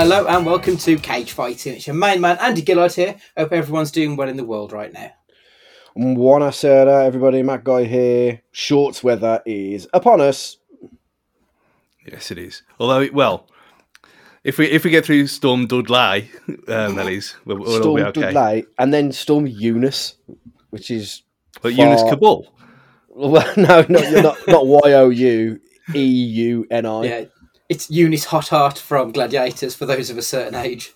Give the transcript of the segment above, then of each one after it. Hello and welcome to Cage Fighting. It's your main man Andy Gillard here. Hope everyone's doing well in the world right now. Buonasera everybody, Matt Guy here. Shorts weather is upon us. Yes it is. Although, well, if we get through Storm Dudley, we'll be okay. Storm Dudley and then Storm Eunice, which is... But far... Eunice Cabal? Well, not Y-O-U-E-U-N-I. Yeah. It's Eunice Hotheart from Gladiators, for those of a certain age.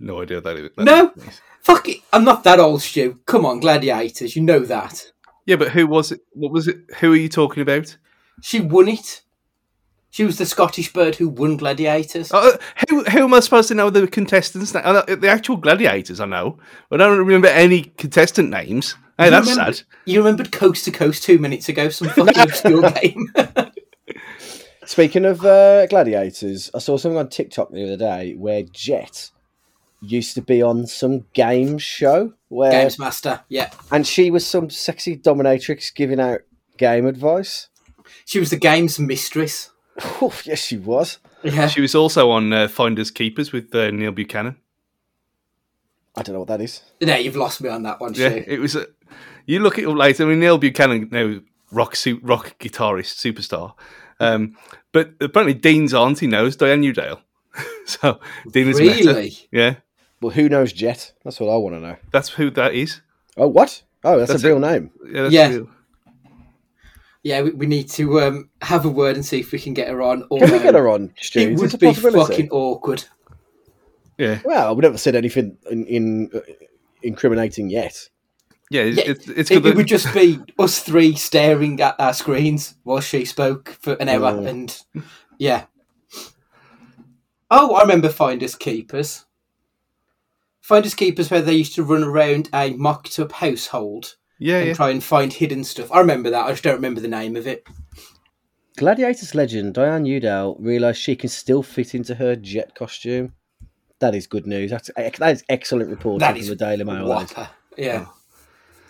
No idea that is. No? Nice. Fuck it. I'm not that old, Stu. Come on, Gladiators. You know that. Yeah, but who was it? What was it? Who are you talking about? She won it. She was the Scottish bird who won Gladiators. Who am I supposed to know the contestants? The actual Gladiators, I know. I don't remember any contestant names. Hey, that's sad. You remembered Coast to Coast 2 minutes ago, some fucking obscure game. Speaking of Gladiators, I saw something on TikTok the other day where Jet used to be on some game show. Games Master, yeah. And she was some sexy dominatrix giving out game advice. She was the game's mistress. Oh, yes, she was. Yeah. She was also on Finders Keepers with Neil Buchanan. I don't know what that is. No, you've lost me on that one, yeah, Sue. It was. You look it up later. I mean, Neil Buchanan, now rock guitarist, superstar. But apparently Dean's auntie knows Diane Youdale. So Dean is really? Yeah. Well, who knows Jet? That's what I want to know. That's who that is. Oh, what? Oh, that's a real name. Yeah. Yeah, we need to have a word and see if we can get her on. Or can we get her on, Stu? It would be fucking awkward. Yeah. Well, we've never said anything incriminating yet. Yeah, it would just be us three staring at our screens while she spoke for an hour, and yeah. Oh, I remember Finders Keepers. Finders Keepers, where they used to run around a mocked-up household and try and find hidden stuff. I remember that. I just don't remember the name of it. Gladiators legend Diane Youdale realised she can still fit into her Jet costume. That is good news. That is excellent reporting from the Daily Mail. Whopper. Yeah. Oh.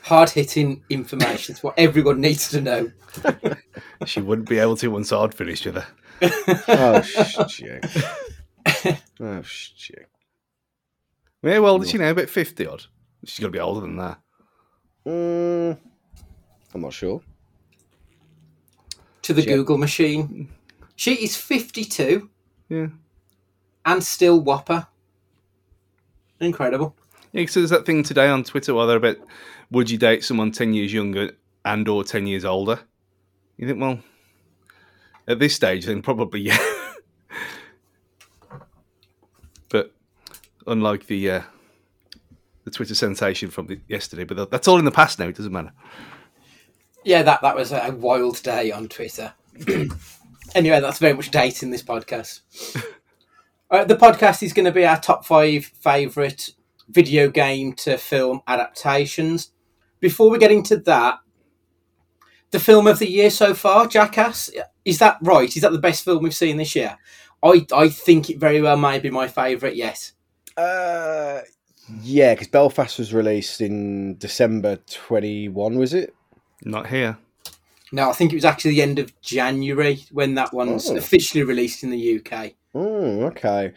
Hard-hitting information. It's what everyone needs to know. She wouldn't be able to once I'd finished with her. Oh, shit. Yeah, well, is she now about 50-odd? She's got to be older than that. I'm not sure. To the Google machine. She is 52. Yeah. And still whopper. Incredible. Yeah, because there's that thing today on Twitter where they're about, would you date someone 10 years younger and or 10 years older? You think, well, at this stage, then probably, yeah. But unlike the Twitter sensation from yesterday, but that's all in the past now, it doesn't matter. Yeah, that was a wild day on Twitter. Anyway, that's very much dating this podcast. The podcast is going to be our top 5 favourite video game to film adaptations. Before we get into that, the film of the year so far, Jackass, is that right? Is that the best film we've seen this year? I think it very well may be my favourite, yes. Yeah, because Belfast was released in December 21, was it? Not here. No, I think it was actually the end of January when that one's officially released in the UK. Oh, okay.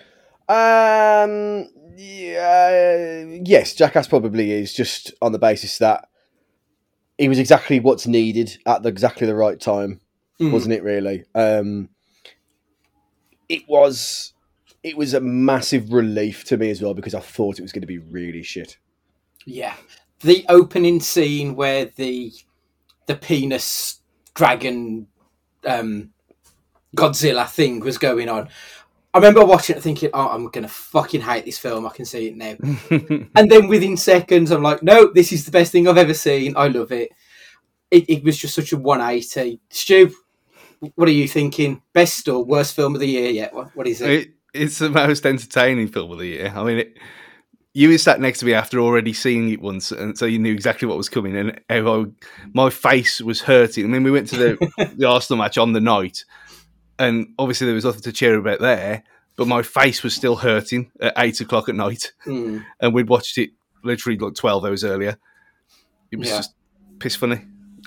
Yes, Jackass probably is, just on the basis that it was exactly what's needed at exactly the right time, wasn't it, really? It was a massive relief to me as well, because I thought it was going to be really shit. Yeah. The opening scene where the penis dragon Godzilla thing was going on. I remember watching it thinking, oh, I'm going to fucking hate this film. I can see it now. And then within seconds, I'm like, no, this is the best thing I've ever seen. I love it. It was just such a 180. Stu, what are you thinking? Best or worst film of the year yet? What is it? It's the most entertaining film of the year. I mean, you were sat next to me after already seeing it once, and so you knew exactly what was coming. And my face was hurting. I mean, we went to the Arsenal match on the night. And obviously there was nothing to cheer about there, but my face was still hurting at 8:00 at night. Mm. And we'd watched it literally like 12 hours earlier. It was just piss funny,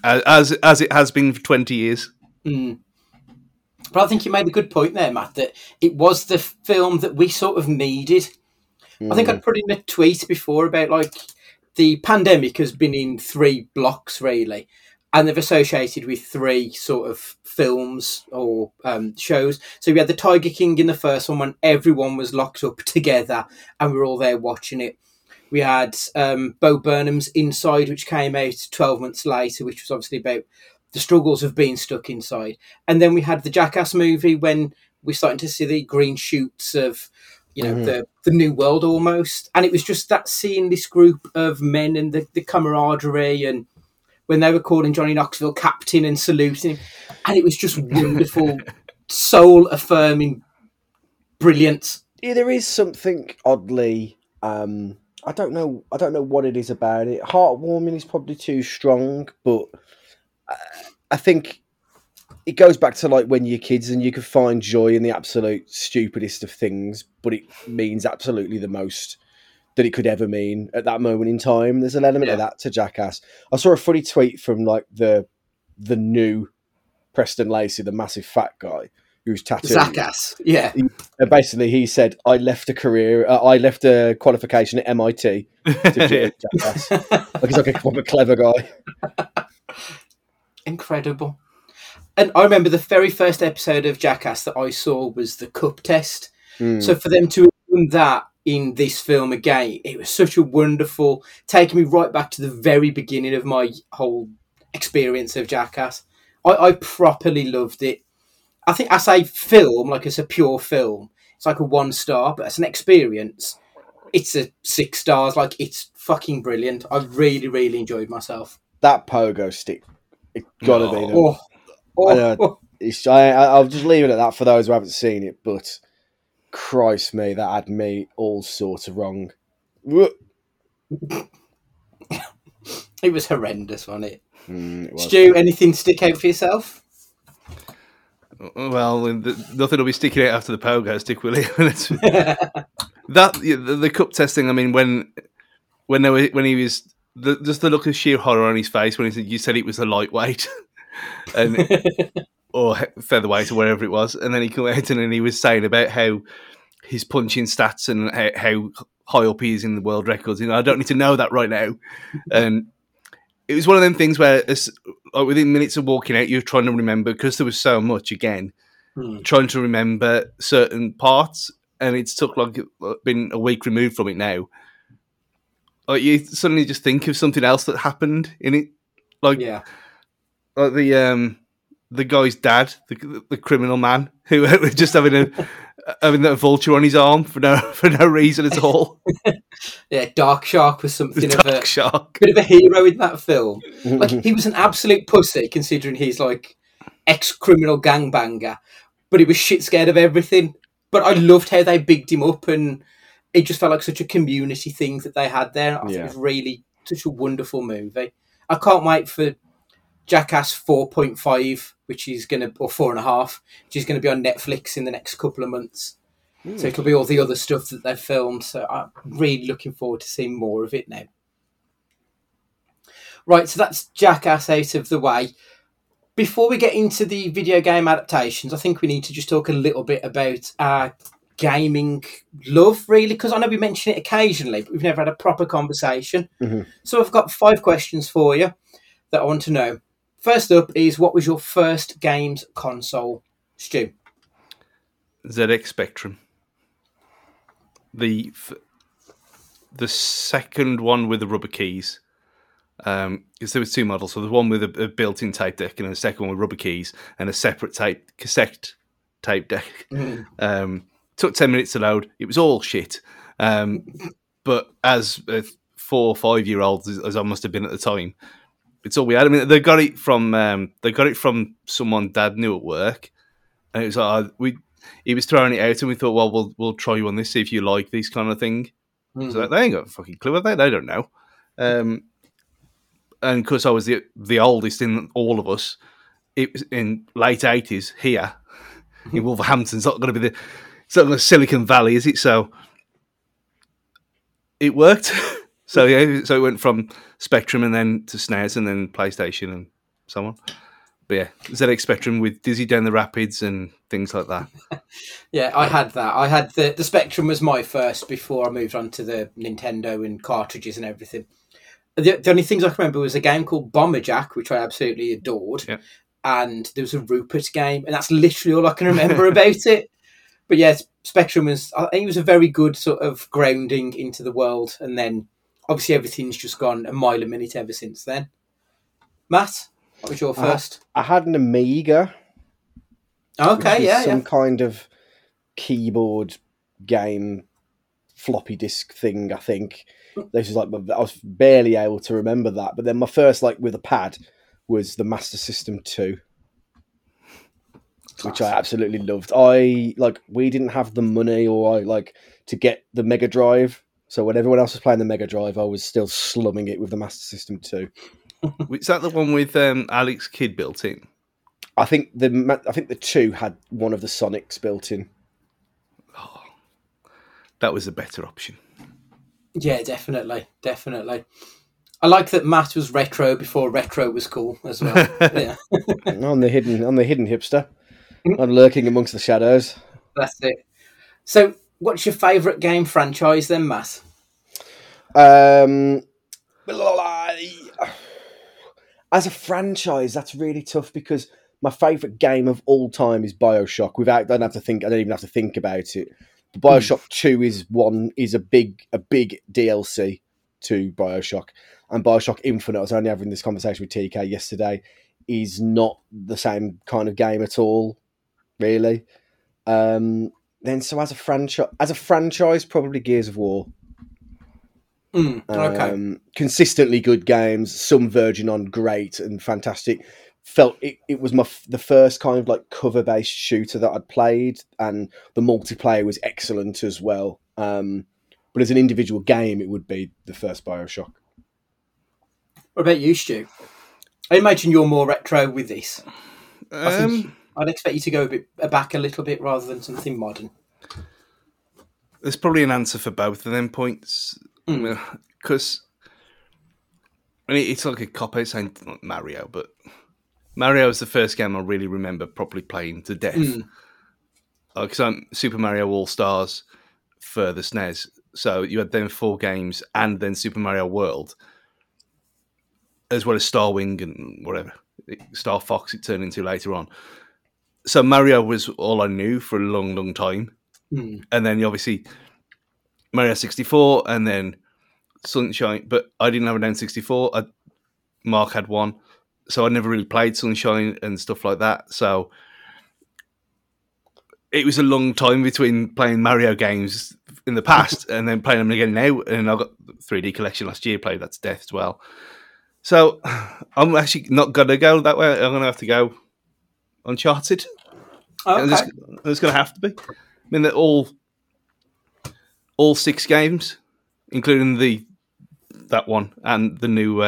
as it has been for 20 years. Mm. But I think you made a good point there, Matt, that it was the film that we sort of needed. Mm. I think I'd put in a tweet before about, like, the pandemic has been in three blocks, really, and they've associated with three sort of films or shows. So we had the Tiger King in the first one when everyone was locked up together and we were all there watching it. We had Bo Burnham's Inside, which came out 12 months later, which was obviously about the struggles of being stuck inside. And then we had the Jackass movie when we're starting to see the green shoots of, you know, the new world almost. And it was just that seeing this group of men and the camaraderie, and when they were calling Johnny Knoxville captain and saluting him. And it was just wonderful, soul-affirming brilliance. Yeah, there is something oddly... I don't know what it is about it. Heartwarming is probably too strong, but I think it goes back to like when you're kids and you can find joy in the absolute stupidest of things, but it means absolutely the most that it could ever mean at that moment in time. There's an element of that to Jackass. I saw a funny tweet from like the new Preston Lacey, the massive fat guy who's tattooed. Jackass, yeah. Basically, he said, I left a qualification at MIT to do Jackass. Like, he's like a clever guy. Incredible. And I remember the very first episode of Jackass that I saw was the cup test. Mm. So for them to do that in this film again, it was such a wonderful, taking me right back to the very beginning of my whole experience of Jackass. I properly loved it. I think as a film, like as a pure film, it's like a 1 star, but as an experience, it's a 6 stars. Like, it's fucking brilliant. I really, really enjoyed myself. That pogo stick, it's gotta be there. I'll just leave it at that for those who haven't seen it, but Christ me, that had me all sorts of wrong. It was horrendous, wasn't it? It was. Stu, anything stick out for yourself? Well, nothing will be sticking out after the pogo stick, will it? The cup testing. I mean, when he was just the look of sheer horror on his face when he said, "You said it was a lightweight," and or featherweight or wherever it was, and then he came out and he was saying about how his punching stats and how high up he is in the world records. You know, I don't need to know that right now. And it was one of them things where, like, within minutes of walking out, you're trying to remember, because there was so much again, trying to remember certain parts, and it's took like been a week removed from it now. Like, you suddenly just think of something else that happened in it, like the guy's dad, the criminal man who was just having that vulture on his arm for no reason at all. Yeah, Dark Shark was bit of a hero in that film. Like, he was an absolute pussy considering he's like ex-criminal gangbanger, but he was shit scared of everything. But I loved how they bigged him up, and it just felt like such a community thing that they had there. I think it was really such a wonderful movie. I can't wait for Jackass 4.5, or 4.5, which is going to be on Netflix in the next couple of months. So it'll be all the other stuff that they've filmed. So I'm really looking forward to seeing more of it now. Right, so that's Jackass out of the way. Before we get into the video game adaptations, I think we need to just talk a little bit about our gaming love, really, because I know we mention it occasionally, but we've never had a proper conversation. Mm-hmm. So I've got 5 questions for you that I want to know. First up is, what was your first games console, Stu? ZX Spectrum. The second one with the rubber keys. Because there was 2 models. So there's one with a built-in tape deck, and the second one with rubber keys and a separate cassette tape deck. Mm. Took 10 minutes to load. It was all shit. But as a 4 or 5-year-old, as I must have been at the time, it's all we had. I mean, they got it from someone Dad knew at work, and it was like he was throwing it out, and we thought, well, we'll try you on this, see if you like these kind of thing. Mm-hmm. So they ain't got a fucking clue about that. They don't know. And because I was the oldest in all of us, it was in late '80s here in Wolverhampton. It's not going to be it's not going to Silicon Valley, is it? So it worked. So yeah, so it went from Spectrum and then to SNES and then PlayStation and so on. But yeah, ZX Spectrum with Dizzy Down the Rapids and things like that. Yeah, I had that. I had the Spectrum was my first before I moved on to the Nintendo and cartridges and everything. The only things I can remember was a game called Bomber Jack, which I absolutely adored. Yeah. And there was a Rupert game, and that's literally all I can remember about it. But yeah, Spectrum was, I think it was a very good sort of grounding into the world. And then obviously everything's just gone a mile a minute ever since then. Matt? What was your first? I had an Amiga. Okay, yeah. Some kind of keyboard game, floppy disk thing, I think. This is like, I was barely able to remember that. But then my first, like, with a pad was the Master System 2, which I absolutely loved. We didn't have the money to get the Mega Drive. So when everyone else was playing the Mega Drive, I was still slumming it with the Master System 2. Is that the one with Alex Kidd built in? I think the two had one of the Sonics built in. Oh, that was a better option. Yeah, definitely. I like that Matt was retro before retro was cool as well. Yeah. I'm the hidden hipster. I'm lurking amongst the shadows. That's it. So, what's your favourite game franchise then, Matt? As a franchise, that's really tough because my favourite game of all time is BioShock. I don't even have to think about it. But BioShock 2 is a big DLC to BioShock, and BioShock Infinite. I was only having this conversation with TK yesterday. Is not the same kind of game at all, really. As a franchise, probably Gears of War. Okay. Consistently good games, some verging on great and fantastic. Felt it was the first kind of like cover-based shooter that I'd played, and the multiplayer was excellent as well. But as an individual game, it would be the first BioShock. What about you, Stu? I imagine you're more retro with this. I think I'd expect you to go back a little bit rather than something modern. There's probably an answer for both of them points. Because it's like a cop-out saying like Mario, but Mario is the first game I really remember properly playing to death. Because I'm Super Mario All-Stars for the SNES. So you had them four games and then Super Mario World, as well as Starwing and whatever. Star Fox it turned into later on. So Mario was all I knew for a long, long time. And then obviously Mario 64 and then Sunshine, but I didn't have an N64. Mark had one, so I never really played Sunshine and stuff like that. So it was a long time between playing Mario games in the past and then playing them again now. And I got the 3D collection last year, played that to death as well. So I'm actually not going to go that way. I'm going to have to go Uncharted. Okay. And it's going to have to be. I mean, they're all six games, including that one and the new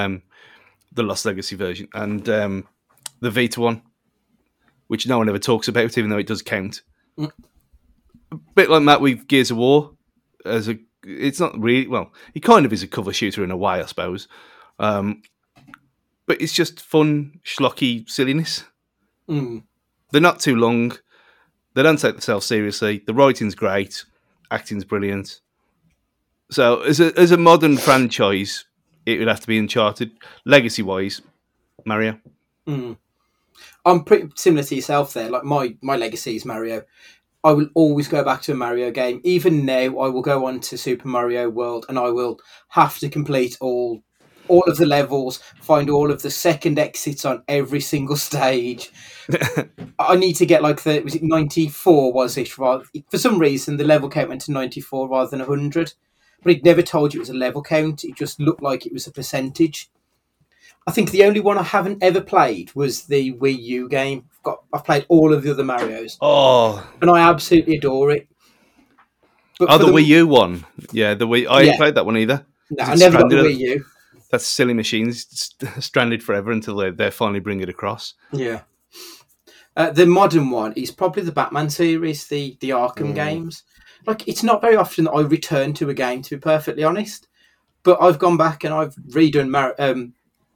the Lost Legacy version and the Vita one, which no one ever talks about, even though it does count. A bit like Matt with Gears of War, it's not really it kind of is a cover shooter in a way, I suppose, but it's just fun, schlocky silliness. They're not too long. They don't take themselves seriously. The writing's great. Acting's brilliant. So as a modern franchise, it would have to be Uncharted. Legacy-wise, Mario. I'm pretty similar to yourself there. Like my legacy is Mario. I will always go back to a Mario game. Even now, I will go on to Super Mario World, and I will have to complete all of the levels, find all of the second exits on every single stage. I need to get was it 94, was it? For some reason, the level count went to 94 rather than 100. But it never told you it was a level count. It just looked like it was a percentage. I think the only one I haven't ever played was the Wii U game. I've played all of the other Marios. Oh. And I absolutely adore it. But the Wii U one. Yeah, the Wii. I haven't played that one either. No, I never got the Wii U. That's silly machines stranded forever until they finally bring it across. Yeah. The modern one is probably the Batman series, the Arkham games. It's not very often that I return to a game, to be perfectly honest. But I've gone back and I've redone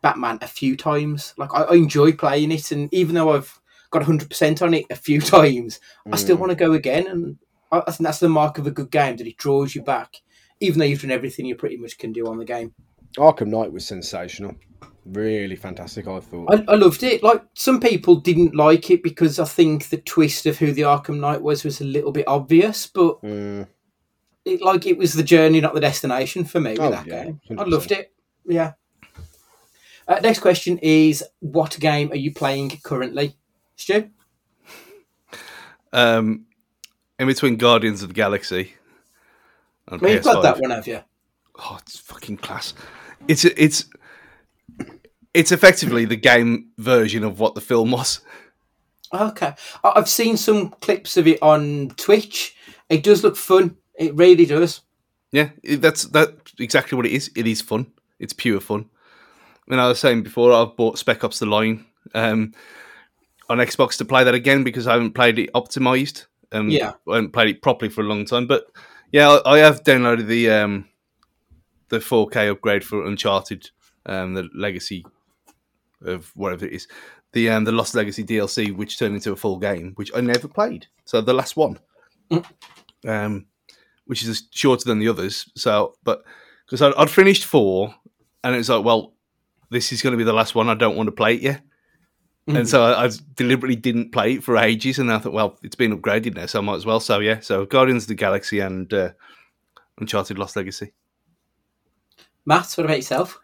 Batman a few times. Like I enjoy playing it, and even though I've got 100% on it a few times, I still want to go again. And I think that's the mark of a good game, that it draws you back, even though you've done everything you pretty much can do on the game. Arkham Knight was sensational. Really fantastic, I thought. I loved it. Like, some people didn't like it because I think the twist of who the Arkham Knight was a little bit obvious, but it was the journey, not the destination for me with that game. 100%. I loved it. Yeah. Next question is, what game are you playing currently? Stu? In between Guardians of the Galaxy and PS5. You've got that one, have you? Oh, it's fucking class. It's effectively the game version of what the film was. Okay. I've seen some clips of it on Twitch. It does look fun. It really does. Yeah, that's exactly what it is. It is fun. It's pure fun. And I was saying before, I've bought Spec Ops The Line on Xbox to play that again because I haven't played it optimized. I haven't played it properly for a long time. But yeah, I have downloaded the 4K upgrade for Uncharted, the Legacy of whatever it is, the Lost Legacy DLC, which turned into a full game, which I never played. So the last one, which is shorter than the others. So, but because I'd finished 4, and it was like, well, this is going to be the last one. I don't want to play it yet, and so I deliberately didn't play it for ages. And I thought, well, it's been upgraded now, so I might as well. So yeah, so Guardians of the Galaxy and Uncharted: Lost Legacy. Matt, what about yourself?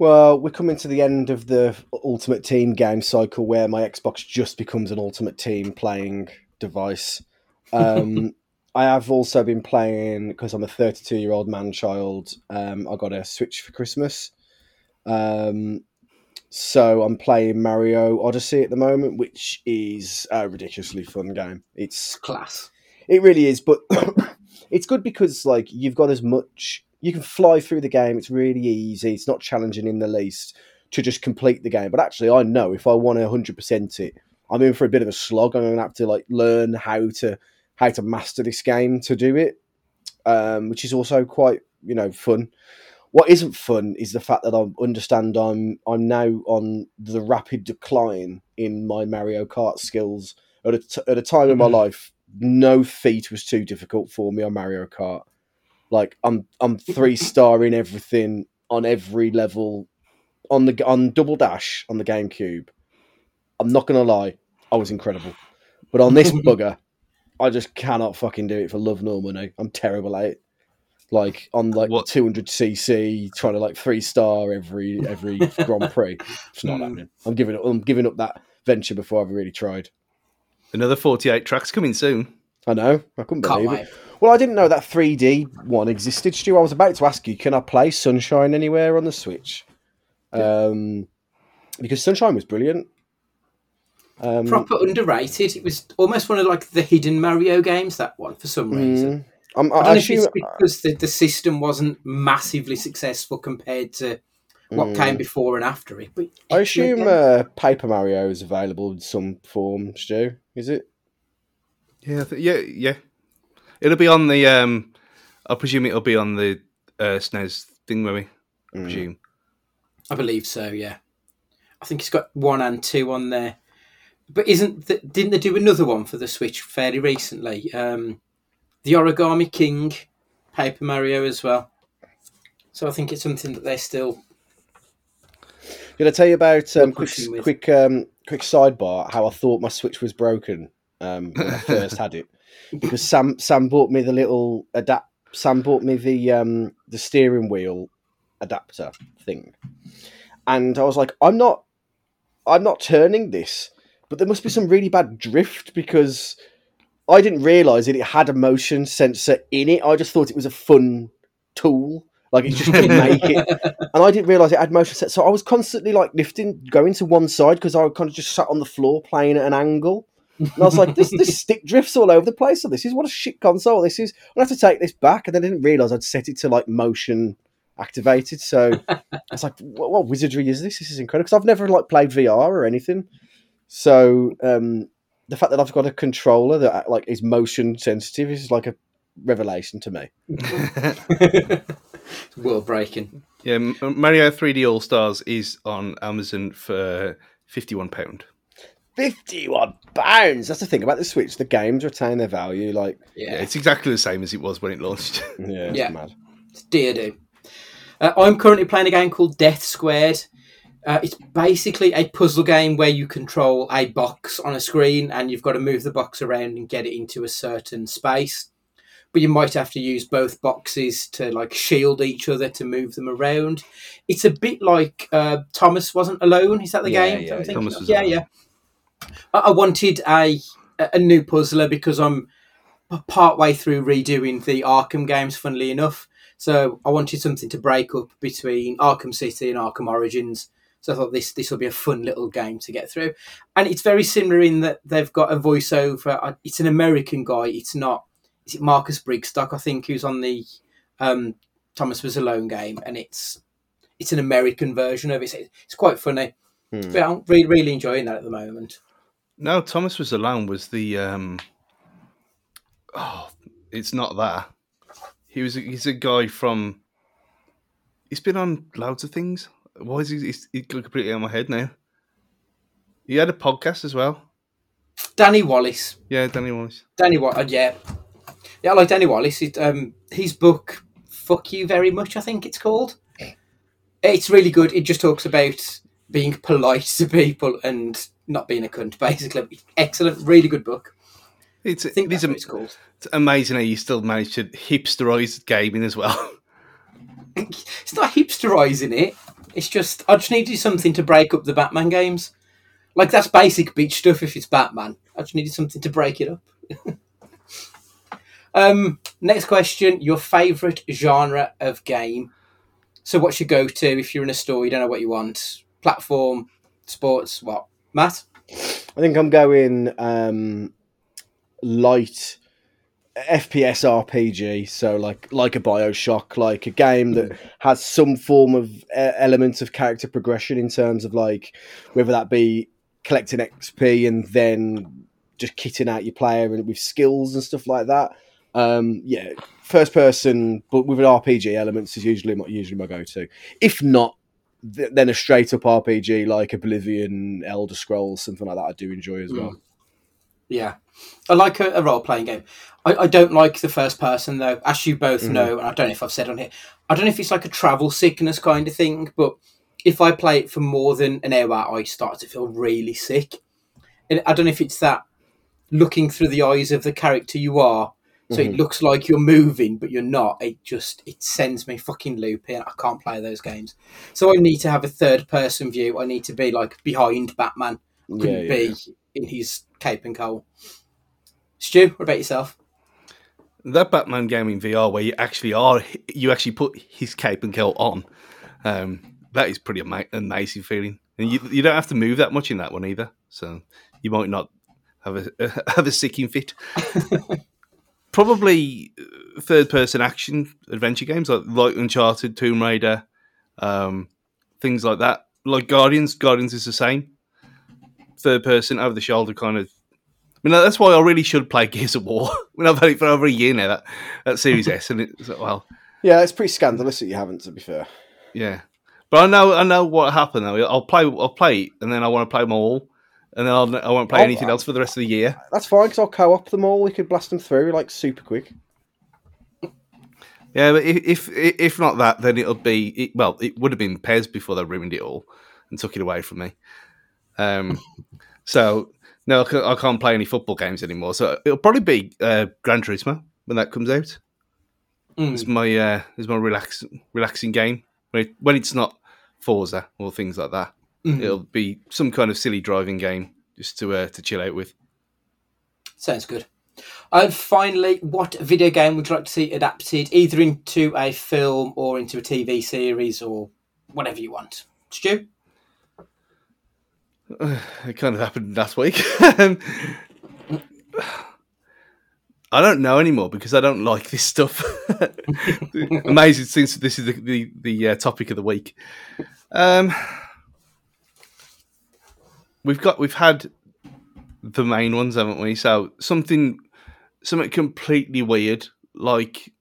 Well, we're coming to the end of the Ultimate Team game cycle where my Xbox just becomes an Ultimate Team playing device. I have also been playing, because I'm a 32-year-old man-child, I got a Switch for Christmas. So I'm playing Mario Odyssey at the moment, which is a ridiculously fun game. It's class. It really is, but it's good because like you've got as much... You can fly through the game. It's really easy. It's not challenging in the least to just complete the game. But actually, I know if I want to 100% it, I'm in for a bit of a slog. I'm going to have to like learn how to master this game to do it, which is also quite fun. What isn't fun is the fact that I understand I'm now on the rapid decline in my Mario Kart skills. At a time in my life, no feat was too difficult for me on Mario Kart. Like I'm 3-starring everything on every level on Double Dash on the GameCube. I'm not gonna lie, I was incredible, but on this bugger, I just cannot fucking do it for love nor money. I'm terrible at it. Like on like 200cc, trying to like 3-star every Grand Prix. It's not happening. I'm giving up that venture before I've really tried. Another 48 tracks coming soon. I know. I couldn't believe it. Well, I didn't know that 3D one existed, Stu. I was about to ask you, can I play Sunshine anywhere on the Switch? Yeah. Because Sunshine was brilliant. Proper underrated. It was almost one of like the hidden Mario games, that one, for some reason. I assume it's because the system wasn't massively successful compared to what came before and after it. But I assume Paper Mario is available in some form, Stu. Is it? Yeah. It'll be on the. I presume it'll be on the SNES thing, won't we? I presume. I believe so. Yeah, I think it's got 1 and 2 on there. But didn't they do another one for the Switch fairly recently? The Origami King, Paper Mario as well. So I think it's something that they're still. Did I tell you about quick sidebar? How I thought my Switch was broken. When I first had it, because Sam bought me the steering wheel adapter thing, and I was like, I'm not turning this, but there must be some really bad drift because I didn't realise it had a motion sensor in it. I just thought it was a fun tool, like it's just to make it, and I didn't realise it had motion sensor. So I was constantly like lifting, going to one side because I kind of just sat on the floor playing at an angle. And I was like, this stick drifts all over the place. So this is what a shit console this is. I'll have to take this back. And then I didn't realise I'd set it to like motion activated. So I was like, what wizardry is this? This is incredible. Because I've never like played VR or anything. So the fact that I've got a controller that like is motion sensitive is like a revelation to me. world breaking. Yeah, Mario 3D All Stars is on Amazon for £51. £51! That's the thing about the Switch. The games retain their value. Like, yeah, it's exactly the same as it was when it launched. Yeah, it's mad. It's dear-do. I'm currently playing a game called Death Squared. It's basically a puzzle game where you control a box on a screen and you've got to move the box around and get it into a certain space. But you might have to use both boxes to like shield each other to move them around. It's a bit like Thomas Wasn't Alone. Is that the game? Yeah, Thomas was alone. I wanted a new puzzler because I'm partway through redoing the Arkham games, funnily enough. So I wanted something to break up between Arkham City and Arkham Origins. So I thought this will be a fun little game to get through. And it's very similar in that they've got a voiceover. It's an American guy. It's not... Is it Marcus Brigstock, I think, who's on the Thomas Was Alone game? And it's an American version of it. It's quite funny. But I'm really enjoying that at the moment. No, Thomas Was Alone was the... it's not that. He's a guy from... He's been on loads of things. Why is he completely on my head now? He had a podcast as well. Danny Wallace. Yeah, Danny Wallace. Danny Wallace, yeah. Yeah, I like Danny Wallace. His book, Fuck You Very Much, I think it's called. It's really good. It just talks about being polite to people and not being a cunt, basically. Excellent, really good book. I think that's what it's called. It's amazing how you still manage to hipsterize gaming as well. It's not hipsterizing it. It's just, I just needed something to break up the Batman games. Like, that's basic bitch stuff if it's Batman. I just needed something to break it up. Next question, your favourite genre of game. So what's your go-to if you're in a store, you don't know what you want? Platform, sports, what? Matt? I think I'm going light FPS RPG, so like a BioShock, like a game that has some form of element of character progression in terms of like whether that be collecting XP and then just kitting out your player and with skills and stuff like that. First person but with an RPG elements is usually my go-to. If not, then a straight up RPG like Oblivion, Elder Scrolls, something like that I do enjoy as well. Yeah, I like a role-playing game. I don't like the first person, though, as you both know, and I don't know if I've said on here, I don't know if it's like a travel sickness kind of thing, but if I play it for more than an hour, I start to feel really sick. And I don't know if it's that looking through the eyes of the character you are, so it looks like you're moving, but you're not. It sends me fucking looping. I can't play those games. So I need to have a third-person view. I need to be, like, behind Batman. I couldn't be in his cape and coal. Stu, what about yourself? That Batman game in VR where you actually put his cape and coal on, that is pretty amazing feeling. And you don't have to move that much in that one either, so you might not have a sicking fit. Probably third-person action adventure games like Uncharted, Tomb Raider, things like that. Like Guardians. Guardians is the same. Third-person, over-the-shoulder kind of... I mean, that's why I really should play Gears of War. I mean, I've had it for over a year now, that Series S, and it's well... Yeah, it's pretty scandalous that you haven't, to be fair. Yeah. But I know what happened, though. I'll play it, and then I want to play them all, and then I won't play anything else for the rest of the year. That's fine, because I'll co-op them all. We could blast them through, like, super quick. Yeah, but if not that, then it'll be... It would have been Pez before they ruined it all and took it away from me. So no, I can't play any football games anymore. So it'll probably be Gran Turismo when that comes out. It's my relaxing game when it's not Forza or things like that. It'll be some kind of silly driving game just to chill out with. Sounds good. And finally, what video game would you like to see adapted either into a film or into a TV series or whatever you want? Stu? It kind of happened last week. I don't know anymore because I don't like this stuff. Amazing, since this is the topic of the week. We've had the main ones, haven't we? So something completely weird, like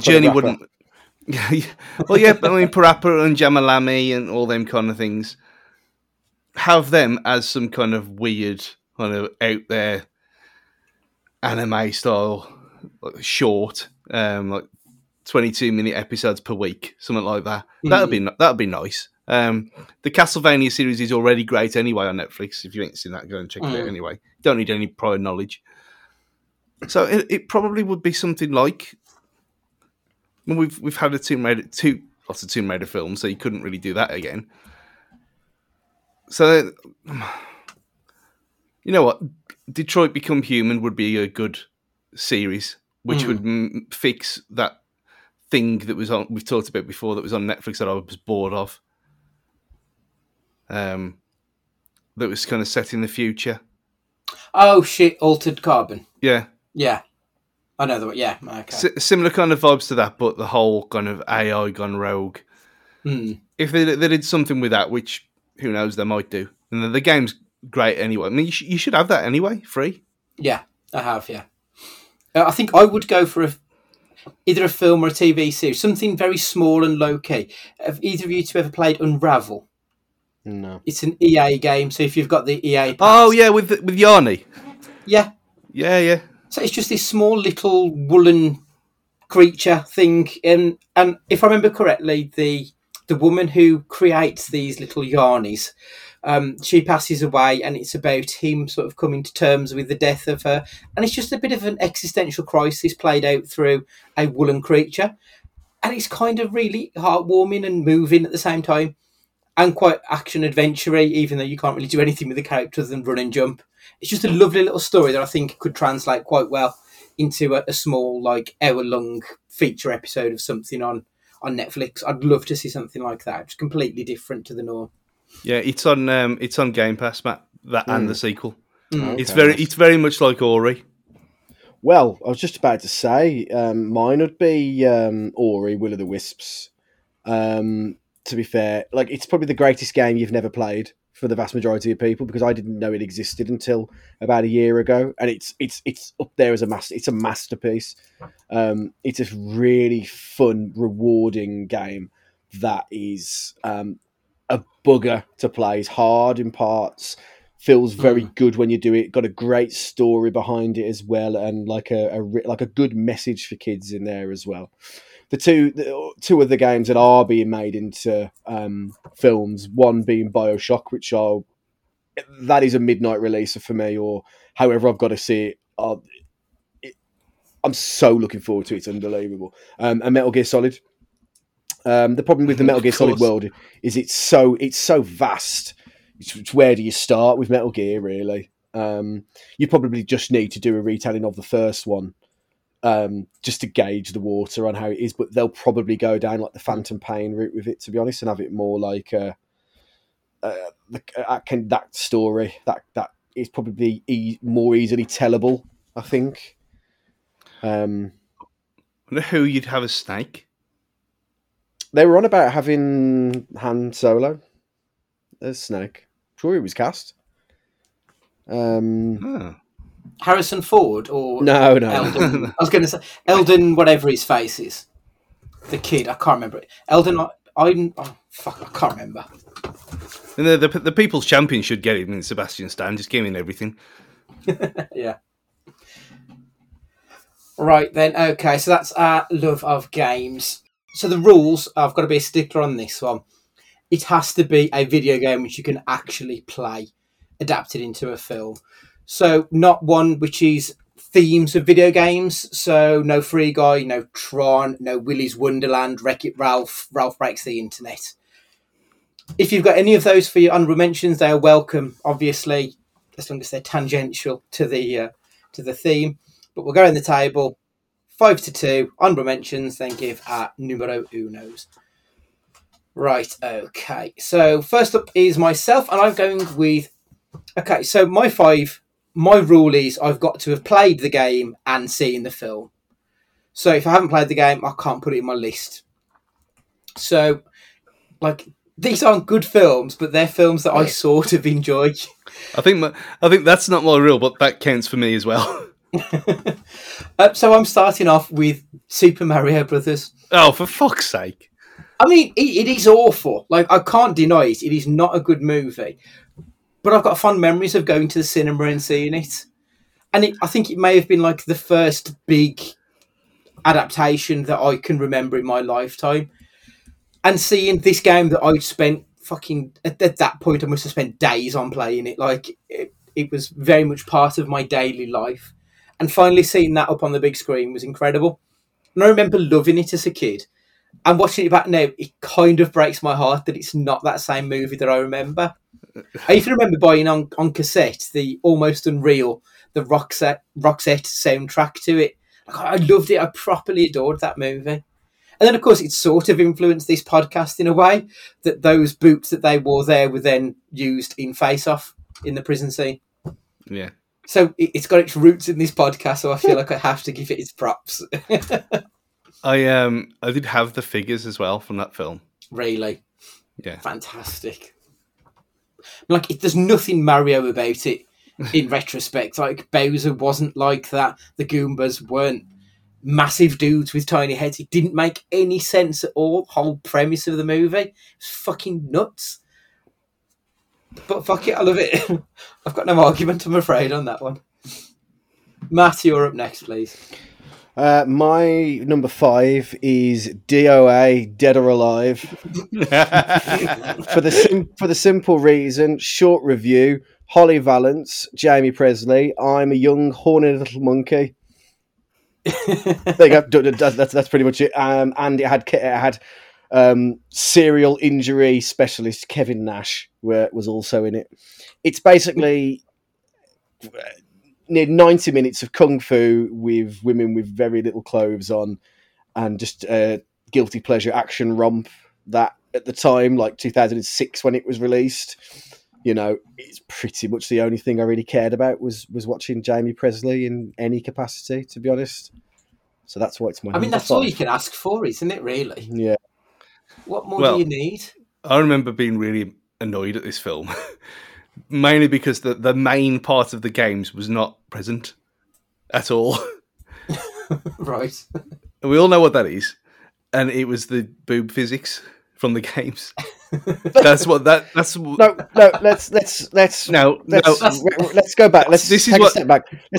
Journey wouldn't. Well, yeah, but I mean, Parappa and Jamalami and all them kind of things. Have them as some kind of weird, kind of out there anime style, like short, like 22-minute episodes per week, something like that. Mm-hmm. That'd be nice. The Castlevania series is already great anyway on Netflix. If you ain't seen that, go and check it out anyway. Don't need any prior knowledge. So it probably would be something like. I mean, we've had lots of Tomb Raider films, so you couldn't really do that again. So, you know what? Detroit Become Human would be a good series, which would fix that thing that was on. We've talked about before that was on Netflix that I was bored of. That was kind of set in the future. Oh shit! Altered Carbon. Yeah. Yeah. I know that. Yeah. Okay. Similar kind of vibes to that, but the whole kind of AI gone rogue. Mm. If they did something with that, which. Who knows? They might do. And the game's great anyway. I mean, you should have that anyway, free. Yeah, I have. Yeah, I think I would go for either a film or a TV series, something very small and low key. Have either of you two ever played Unravel? No. It's an EA game, so if you've got the EA pass, oh yeah, with Yarny. Yeah. Yeah, yeah. So it's just this small little woolen creature thing, and if I remember correctly, the woman who creates these little yarnies, she passes away, and it's about him sort of coming to terms with the death of her. And it's just a bit of an existential crisis played out through a woolen creature. And it's kind of really heartwarming and moving at the same time, and quite action-adventure-y, even though you can't really do anything with the character other than run and jump. It's just a lovely little story that I think could translate quite well into a small, like, hour-long feature episode of something on Netflix. I'd love to see something like that. It's completely different to the norm. Yeah, it's on Game Pass, Matt, and the sequel. Mm. Okay. It's very much like Ori. Well, I was just about to say, mine would be Ori, Will of the Wisps. To be fair, like it's probably the greatest game you've never played for the vast majority of people, because I didn't know it existed until about a year ago, and it's up there as a masterpiece. It's a really fun, rewarding game that is a bugger to play. It's hard in parts, feels very good when you do it. Got a great story behind it as well, and like a good message for kids in there as well. The two other games that are being made into films, one being BioShock, that is a midnight release for me, or however I've got to see it. I'm so looking forward to it. It's unbelievable. And Metal Gear Solid. The problem with the Metal Gear Solid world is it's so vast. It's where do you start with Metal Gear, really? You probably just need to do a retelling of the first one. Just to gauge the water on how it is, but they'll probably go down like the Phantom Pain route with it, to be honest, and have it more like that story that is probably more easily tellable, I think. I wonder who you'd have as Snake. They were on about having Han Solo as Snake. I'm sure he was cast. Harrison Ford or no. Eldon. I was going to say Eldon, whatever his face is. The kid, I can't remember it. Eldon, I can't remember. And the People's Champion should get him in Sebastian Stan. Just give him everything. Yeah. Right then, okay. So that's our love of games. So the rules. I've got to be a stickler on this one. It has to be a video game which you can actually play, adapted into a film. So not one which is themes of video games. So no Free Guy, no Tron, no Willy's Wonderland, Wreck-It Ralph, Ralph Breaks the Internet. If you've got any of those for your honorable mentions, they are welcome, obviously, as long as they're tangential to the theme. But we'll go in the table, 5-2, honorable mentions, then give our numero unos. Right, okay. So first up is myself, and I'm going with... Okay, so my five... My rule is I've got to have played the game and seen the film. So if I haven't played the game, I can't put it in my list. So, like, these aren't good films, but they're films that I sort of enjoy. I think that's not my rule, but that counts for me as well. So I'm starting off with Super Mario Brothers. Oh, for fuck's sake. I mean, it is awful. Like, I can't deny it. It is not a good movie. But I've got fond memories of going to the cinema and seeing it. And I think it may have been, like, the first big adaptation that I can remember in my lifetime. And seeing this game that I'd spent fucking... At that point, I must have spent days on playing it. Like, it was very much part of my daily life. And finally seeing that up on the big screen was incredible. And I remember loving it as a kid. And watching it back now, it kind of breaks my heart that it's not that same movie that I remember. I even remember buying on cassette the Almost Unreal, the Roxette soundtrack to it. I loved it. I properly adored that movie. And then, of course, it sort of influenced this podcast in a way, that those boots that they wore there were then used in Face Off in the prison scene. Yeah. So it's got its roots in this podcast, so I feel like I have to give it its props. I did have the figures as well from that film. Really? Yeah. Fantastic. Like, there's nothing Mario about it in retrospect. Like, Bowser wasn't like that. The Goombas weren't massive dudes with tiny heads. It didn't make any sense at all. The whole premise of the movie. It's fucking nuts. But fuck it, I love it. I've got no argument, I'm afraid, on that one. Matt, you're up next, please. My number 5 is DOA, Dead or Alive. for the simple reason, short review, Holly Valance, Jamie Presley, I'm a young, horny little monkey. There you go. That's pretty much it. And it had serial injury specialist Kevin Nash was also in it. It's basically... near 90 minutes of kung fu with women with very little clothes on, and just a guilty pleasure action romp that at the time, like 2006 when it was released, you know, it's pretty much the only thing I really cared about was watching Jamie Presley in any capacity, to be honest. So that's why it's my... I mean, that's all you can ask for, isn't it, really? Yeah. What more do you need? I remember being really annoyed at this film. Mainly because the main part of the games was not present at all. Right. And we all know what that is. And it was the boob physics from the games. Let's go back. Let's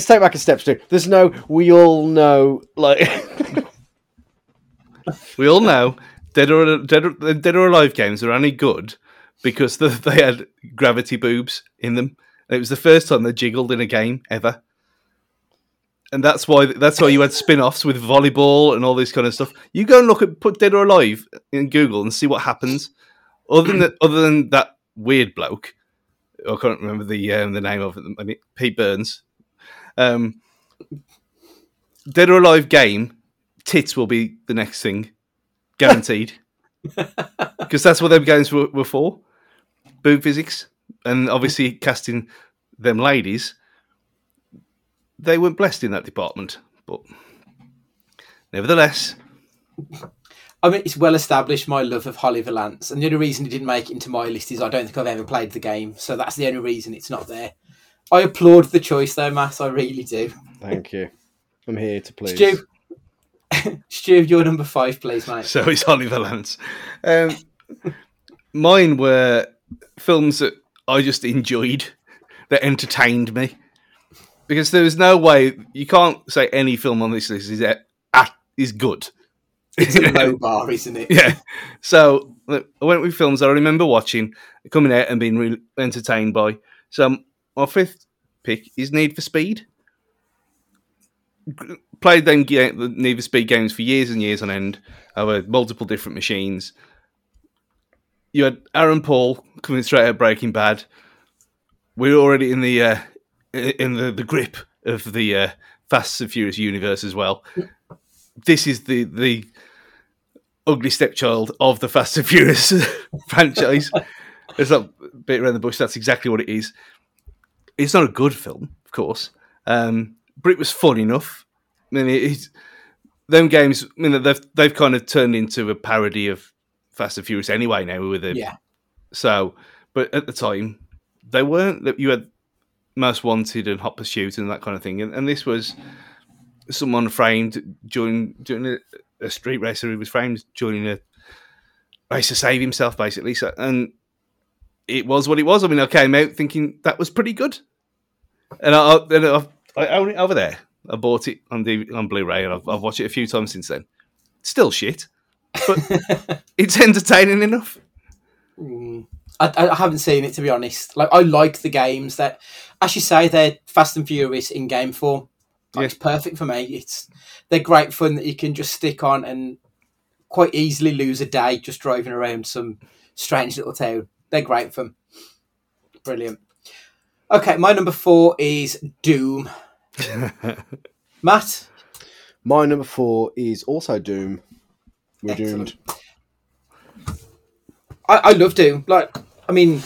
take back a step two. There's no... we all know, like... we all know Dead or Alive games are only good because they had gravity boobs in them. And it was the first time they jiggled in a game ever. And that's why you had spin-offs with volleyball and all this kind of stuff. You go and put Dead or Alive in Google and see what happens. Other than that weird bloke, I can't remember the name of it, I mean, Pete Burns. Dead or Alive game, tits will be the next thing. Guaranteed. Because that's what them games were for. Boob physics, and obviously casting them ladies, they weren't blessed in that department. But nevertheless, I mean, it's well established my love of Holly Valance, and the only reason it didn't make it into my list is I don't think I've ever played the game, so that's the only reason it's not there. I applaud the choice though, Matt, I really do. Thank you. I'm here to please. Stu, your number 5, please, mate. So it's Holly Valance. Mine were films that I just enjoyed, that entertained me, because there was no way you can't say any film on this list is good. It's a low bar, isn't it? Yeah. So I went with films I remember watching, coming out, and being really entertained by. So my 5th pick is Need for Speed. Played them the Need for Speed games for years and years on end, over multiple different machines. You had Aaron Paul coming straight out of Breaking Bad. We're already in the grip of the Fast and Furious universe as well. This is the ugly stepchild of the Fast and Furious franchise. It's not a bit around the bush. That's exactly what it is. It's not a good film, of course, but it was fun enough. I mean, them games. I mean, they've kind of turned into a parody of Fast and Furious anyway now with it. Yeah. So, but at the time, they weren't. You had Most Wanted and Hot Pursuit and that kind of thing. And this was someone framed during a street racer who was framed during a race to save himself, basically. So, and it was what it was. I mean, I came out thinking that was pretty good. And I own it over there. I bought it on Blu-ray, and I've watched it a few times since then. Still shit, but it's entertaining enough. Mm. I haven't seen it, to be honest. Like, I like the games that, as you say, they're fast and furious in game form. Like, yeah. It's perfect for me. They're great fun that you can just stick on and quite easily lose a day just driving around some strange little town. They're great fun. Brilliant. Okay, my number 4 is Doom. Matt? My number 4 is also Doom. We're Excellent. Doomed. I love Doom. Like, I mean,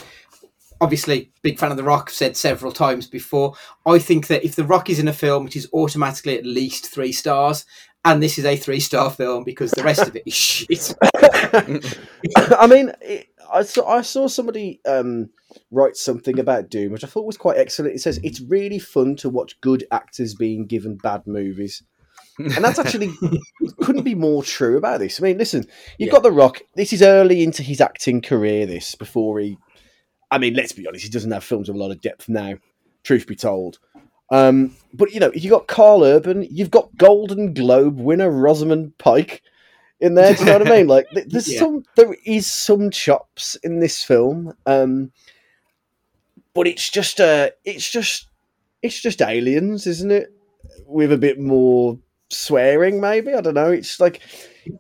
obviously, big fan of The Rock, said several times before. I think that if The Rock is in a film, it is automatically at least 3 stars. And this is a 3-star film because the rest of it is shit. I mean, I saw somebody write something about Doom, which I thought was quite excellent. It says, it's really fun to watch good actors being given bad movies. And that's actually couldn't be more true about this. I mean, listen, you've got The Rock. This is early into his acting career, this, before he... I mean, let's be honest, he doesn't have films with a lot of depth now, truth be told. But, you know, you've got Carl Urban, you've got Golden Globe winner Rosamund Pike in there, do you know what I mean? Like, there is some chops in this film, but it's just Aliens, isn't it? With a bit more swearing, maybe. I don't know. It's like,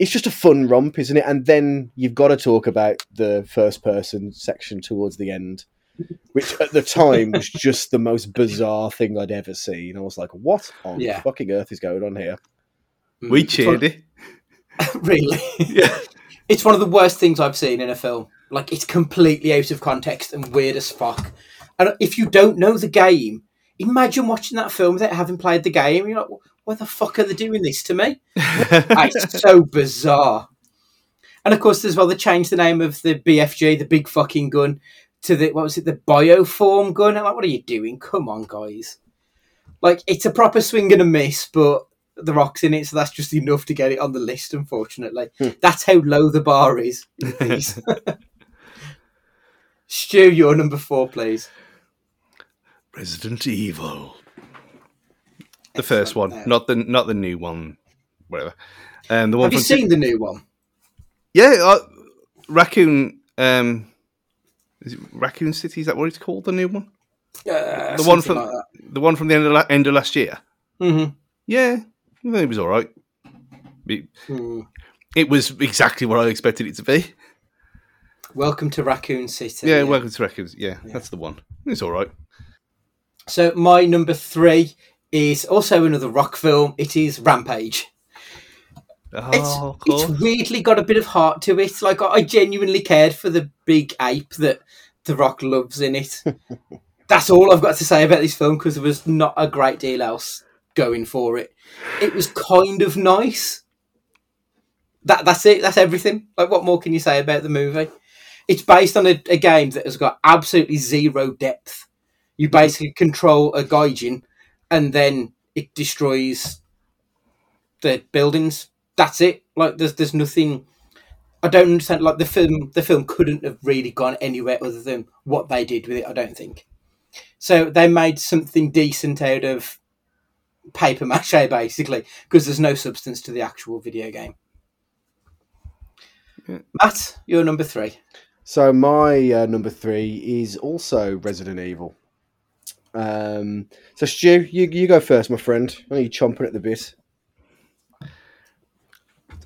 it's just a fun romp, isn't it? And then you've got to talk about the first person section towards the end, which at the time was just the most bizarre thing I'd ever seen. I was like, what on fucking earth is going on here? We cheered it. Really? Yeah. It's one of the worst things I've seen in a film. Like, it's completely out of context and weird as fuck. And if you don't know the game, imagine watching that film without having played the game. You're like, why the fuck are they doing this to me? It's so bizarre. And of course, as well, they changed the name of the BFG, the big fucking gun, to the, what was it, the Bioform gun. I'm like, what are you doing? Come on, guys. Like, it's a proper swing and a miss, but The Rock's in it, so that's just enough to get it on the list, unfortunately. That's how low the bar is with these. Stu, your number 4, please. Resident Evil, the first one, not the new one, whatever. The one have you seen the new one? Yeah, Raccoon. Is it Raccoon City? Is that what it's called? The new one. Yeah, the one from the end of last year. Mm-hmm. Yeah, I think it was all right. It was exactly what I expected it to be. Welcome to Raccoon City. Yeah, welcome to Raccoon. Yeah, that's the one. It's all right. So my number 3 is also another Rock film. It is Rampage. Oh, it's weirdly got a bit of heart to it. Like, I genuinely cared for the big ape that The Rock loves in it. That's all I've got to say about this film because there was not a great deal else going for it. It was kind of nice. That's it. That's everything. Like, what more can you say about the movie? It's based on a game that has got absolutely zero depth. You basically control a gaijin and then it destroys the buildings. That's it. Like, there's nothing. I don't understand. Like, the film couldn't have really gone anywhere other than what they did with it, I don't think. So they made something decent out of paper mache, basically, because there's no substance to the actual video game. Matt, you're number 3. So my number 3 is also Resident Evil. So Stu, you go first, my friend. I know you're chomping at the bit.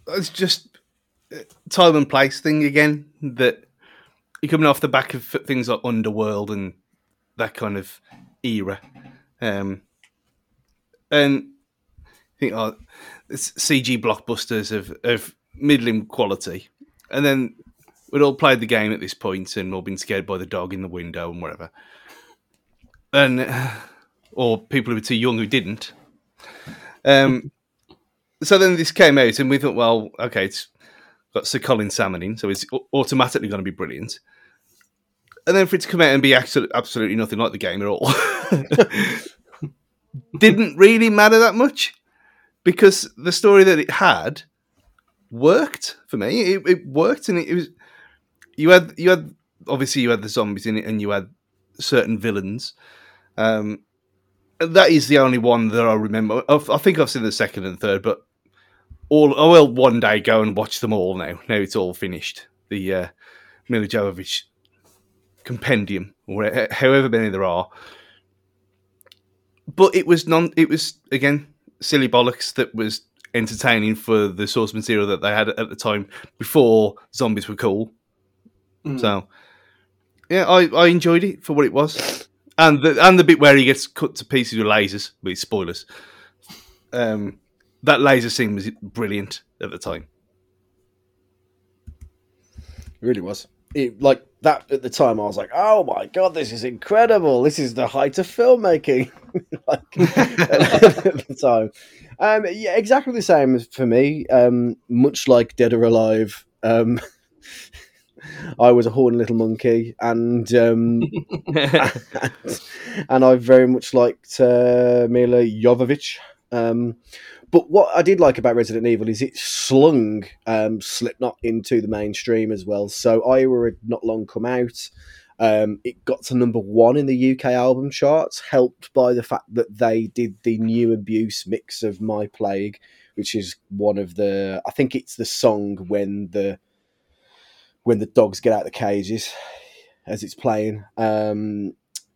It's just time and place thing again, that you're coming off the back of things like Underworld and that kind of era. And I think CG blockbusters of middling quality. And then we'd all played the game at this point and all been scared by the dog in the window and whatever. Or people who were too young who didn't. So then this came out and we thought, well, okay, it's got Sir Colin Salmon in, so it's automatically going to be brilliant. and then for it to come out and be absolutely nothing like the game at all didn't really matter that much, because the story that it had worked for me. It worked, and it was you had obviously you had the zombies in it, and you had certain villains. That is the only one that I remember. I think I've seen the second and third, but I will one day go and watch them all now. Now it's all finished. The Mila Jovovich compendium, or however many there are. But it was again silly bollocks that was entertaining for the source material that they had at the time before zombies were cool. Mm. So yeah, I enjoyed it for what it was, and the bit where he gets cut to pieces with lasers. With spoilers, that laser scene was brilliant at the time. It really was. It, like that at the time, I was like, "Oh my god, this is incredible! This is the height of filmmaking." At the time, yeah, exactly the same for me. Much like Dead or Alive, I was a horny little monkey, and I very much liked Mila Jovovich. But what I did like about Resident Evil is it slung Slipknot into the mainstream as well. So Ira had not long come out. It got to number 1 in the UK album charts, helped by the fact that they did the New Abuse mix of My Plague, which is one of the... I think it's the song when the dogs get out of the cages as it's playing.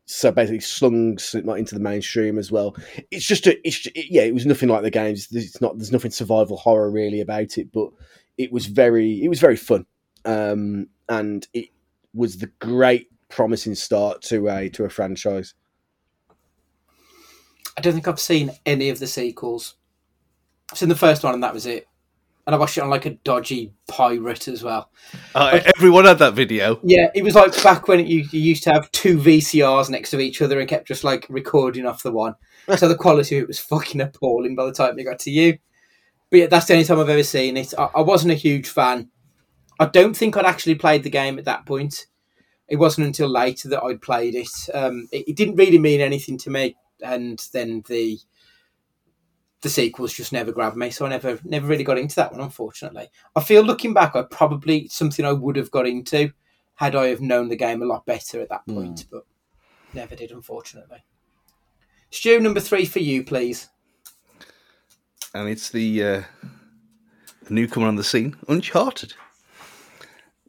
So basically slung Slipknot into the mainstream as well. It's just it was nothing like the games. There's nothing survival horror really about it, but it was very fun. And it was the great promising start to a franchise. I don't think I've seen any of the sequels. I've seen the first one and that was it. And I watched it on like a dodgy pirate as well. Everyone had that video. Yeah, it was like back when you used to have 2 VCRs next to each other and kept just like recording off the one. So the quality of it was fucking appalling by the time it got to you. But yeah, that's the only time I've ever seen it. I wasn't a huge fan. I don't think I'd actually played the game at that point. It wasn't until later that I'd played it. It didn't really mean anything to me. And then the sequels just never grabbed me, so I never really got into that one, unfortunately. I feel looking back, something I would have got into had I have known the game a lot better at that point, but never did, unfortunately. Stu, number 3 for you, please. And it's the newcomer on the scene, Uncharted,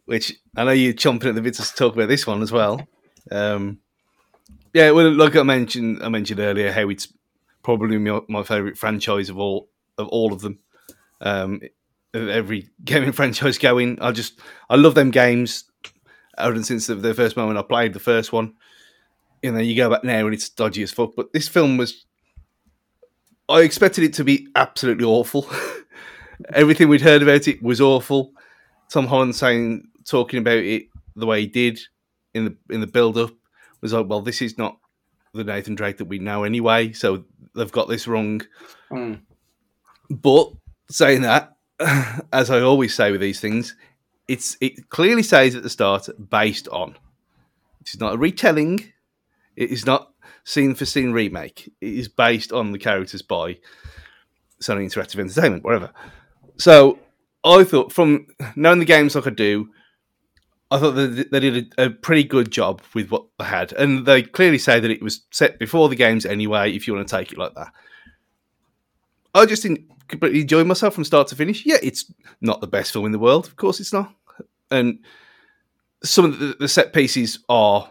which I know you're chomping at the bit to talk about this one as well. Yeah, well, like I mentioned earlier, how it's probably my favourite franchise of all of them. Every gaming franchise going, I love them games. Ever since the first moment I played the first one, you know, you go back now and it's dodgy as fuck. But this film I expected it to be absolutely awful. Everything we'd heard about it was awful. Tom Holland talking about it the way he did in the build up was like, well, this is not the Nathan Drake that we know anyway, so they've got this wrong. But saying that, as I always say with these things, it clearly says at the start, based on. It is not a retelling. It is not scene for scene remake. It is based on the characters by Sony Interactive Entertainment, whatever. So I thought, from knowing the games like I do, I thought that they did a pretty good job with what they had. And they clearly say that it was set before the games anyway, if you want to take it like that. I just didn't completely enjoy myself from start to finish. Yeah, it's not the best film in the world. Of course it's not. And some of the set pieces are,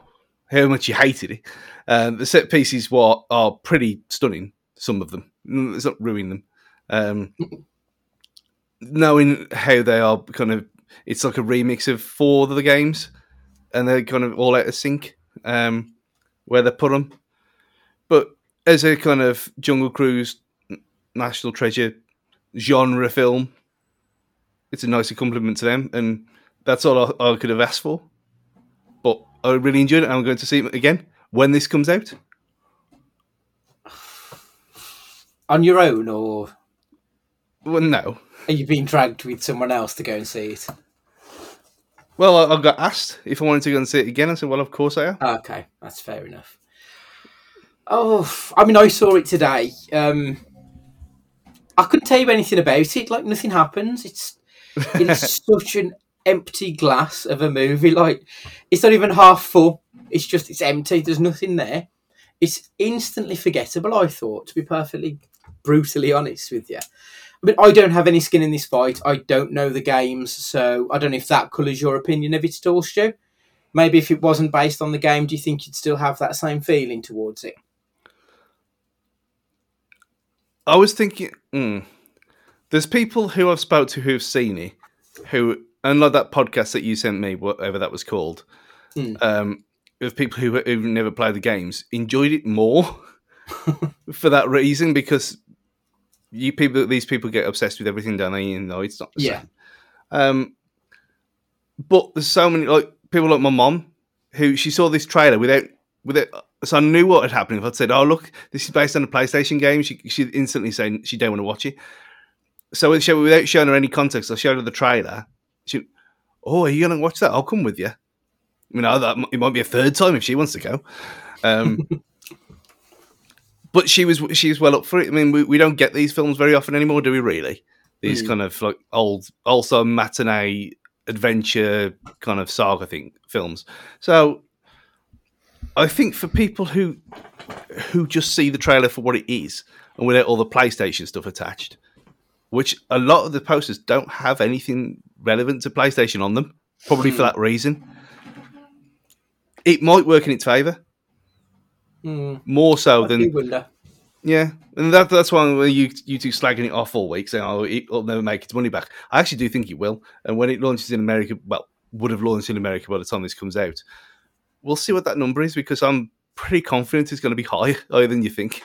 how much you hated it, the set pieces are pretty stunning, some of them. Let's not ruin them. Knowing how they are kind of, it's like a remix of 4 of the games, and they're kind of all out of sync where they put them. But as a kind of Jungle Cruise, National Treasure genre film, it's a nicer compliment to them, and that's all I could have asked for. But I really enjoyed it, and I'm going to see it again when this comes out. On your own, or...? Well, no. Are you being dragged with someone else to go and see it? Well, I got asked if I wanted to go and see it again. I said, well, of course I am. Okay, that's fair enough. Oh, I mean, I saw it today. I couldn't tell you anything about it. Like, nothing happens. It's such an empty glass of a movie. Like, it's not even half full. It's just, it's empty. There's nothing there. It's instantly forgettable, I thought, to be perfectly brutally honest with you. But I don't have any skin in this fight. I don't know the games, so I don't know if that colours your opinion of it at all, Stu. Maybe if it wasn't based on the game, do you think you'd still have that same feeling towards it? I was thinking, there's people who I've spoke to who've seen it, who, unlike that podcast that you sent me, whatever that was called, of people who've never played the games, enjoyed it more for that reason, because these people get obsessed with everything, don't they? And no, it's not the same. But there's so many, like, people like my mum, who she saw this trailer without. So I knew what had happened. If I'd said, "Oh, look, this is based on a PlayStation game," she'd instantly say she don't want to watch it. So without showing her any context, I showed her the trailer. She, "Oh, are you going to watch that? I'll come with you." You know, it might be a third time if she wants to go. But she was well up for it. I mean, we don't get these films very often anymore, do we? Really, these kind of like old, also matinee adventure kind of saga thing films. So I think for people who just see the trailer for what it is and without all the PlayStation stuff attached, which a lot of the posters don't have anything relevant to PlayStation on them, probably for that reason, it might work in its favour. More so than... Yeah, and that's why you two slagging it off all week, saying, oh, it'll never make its money back. I actually do think it will. And when it launches in America, well, would have launched in America by the time this comes out, we'll see what that number is, because I'm pretty confident it's going to be higher than you think.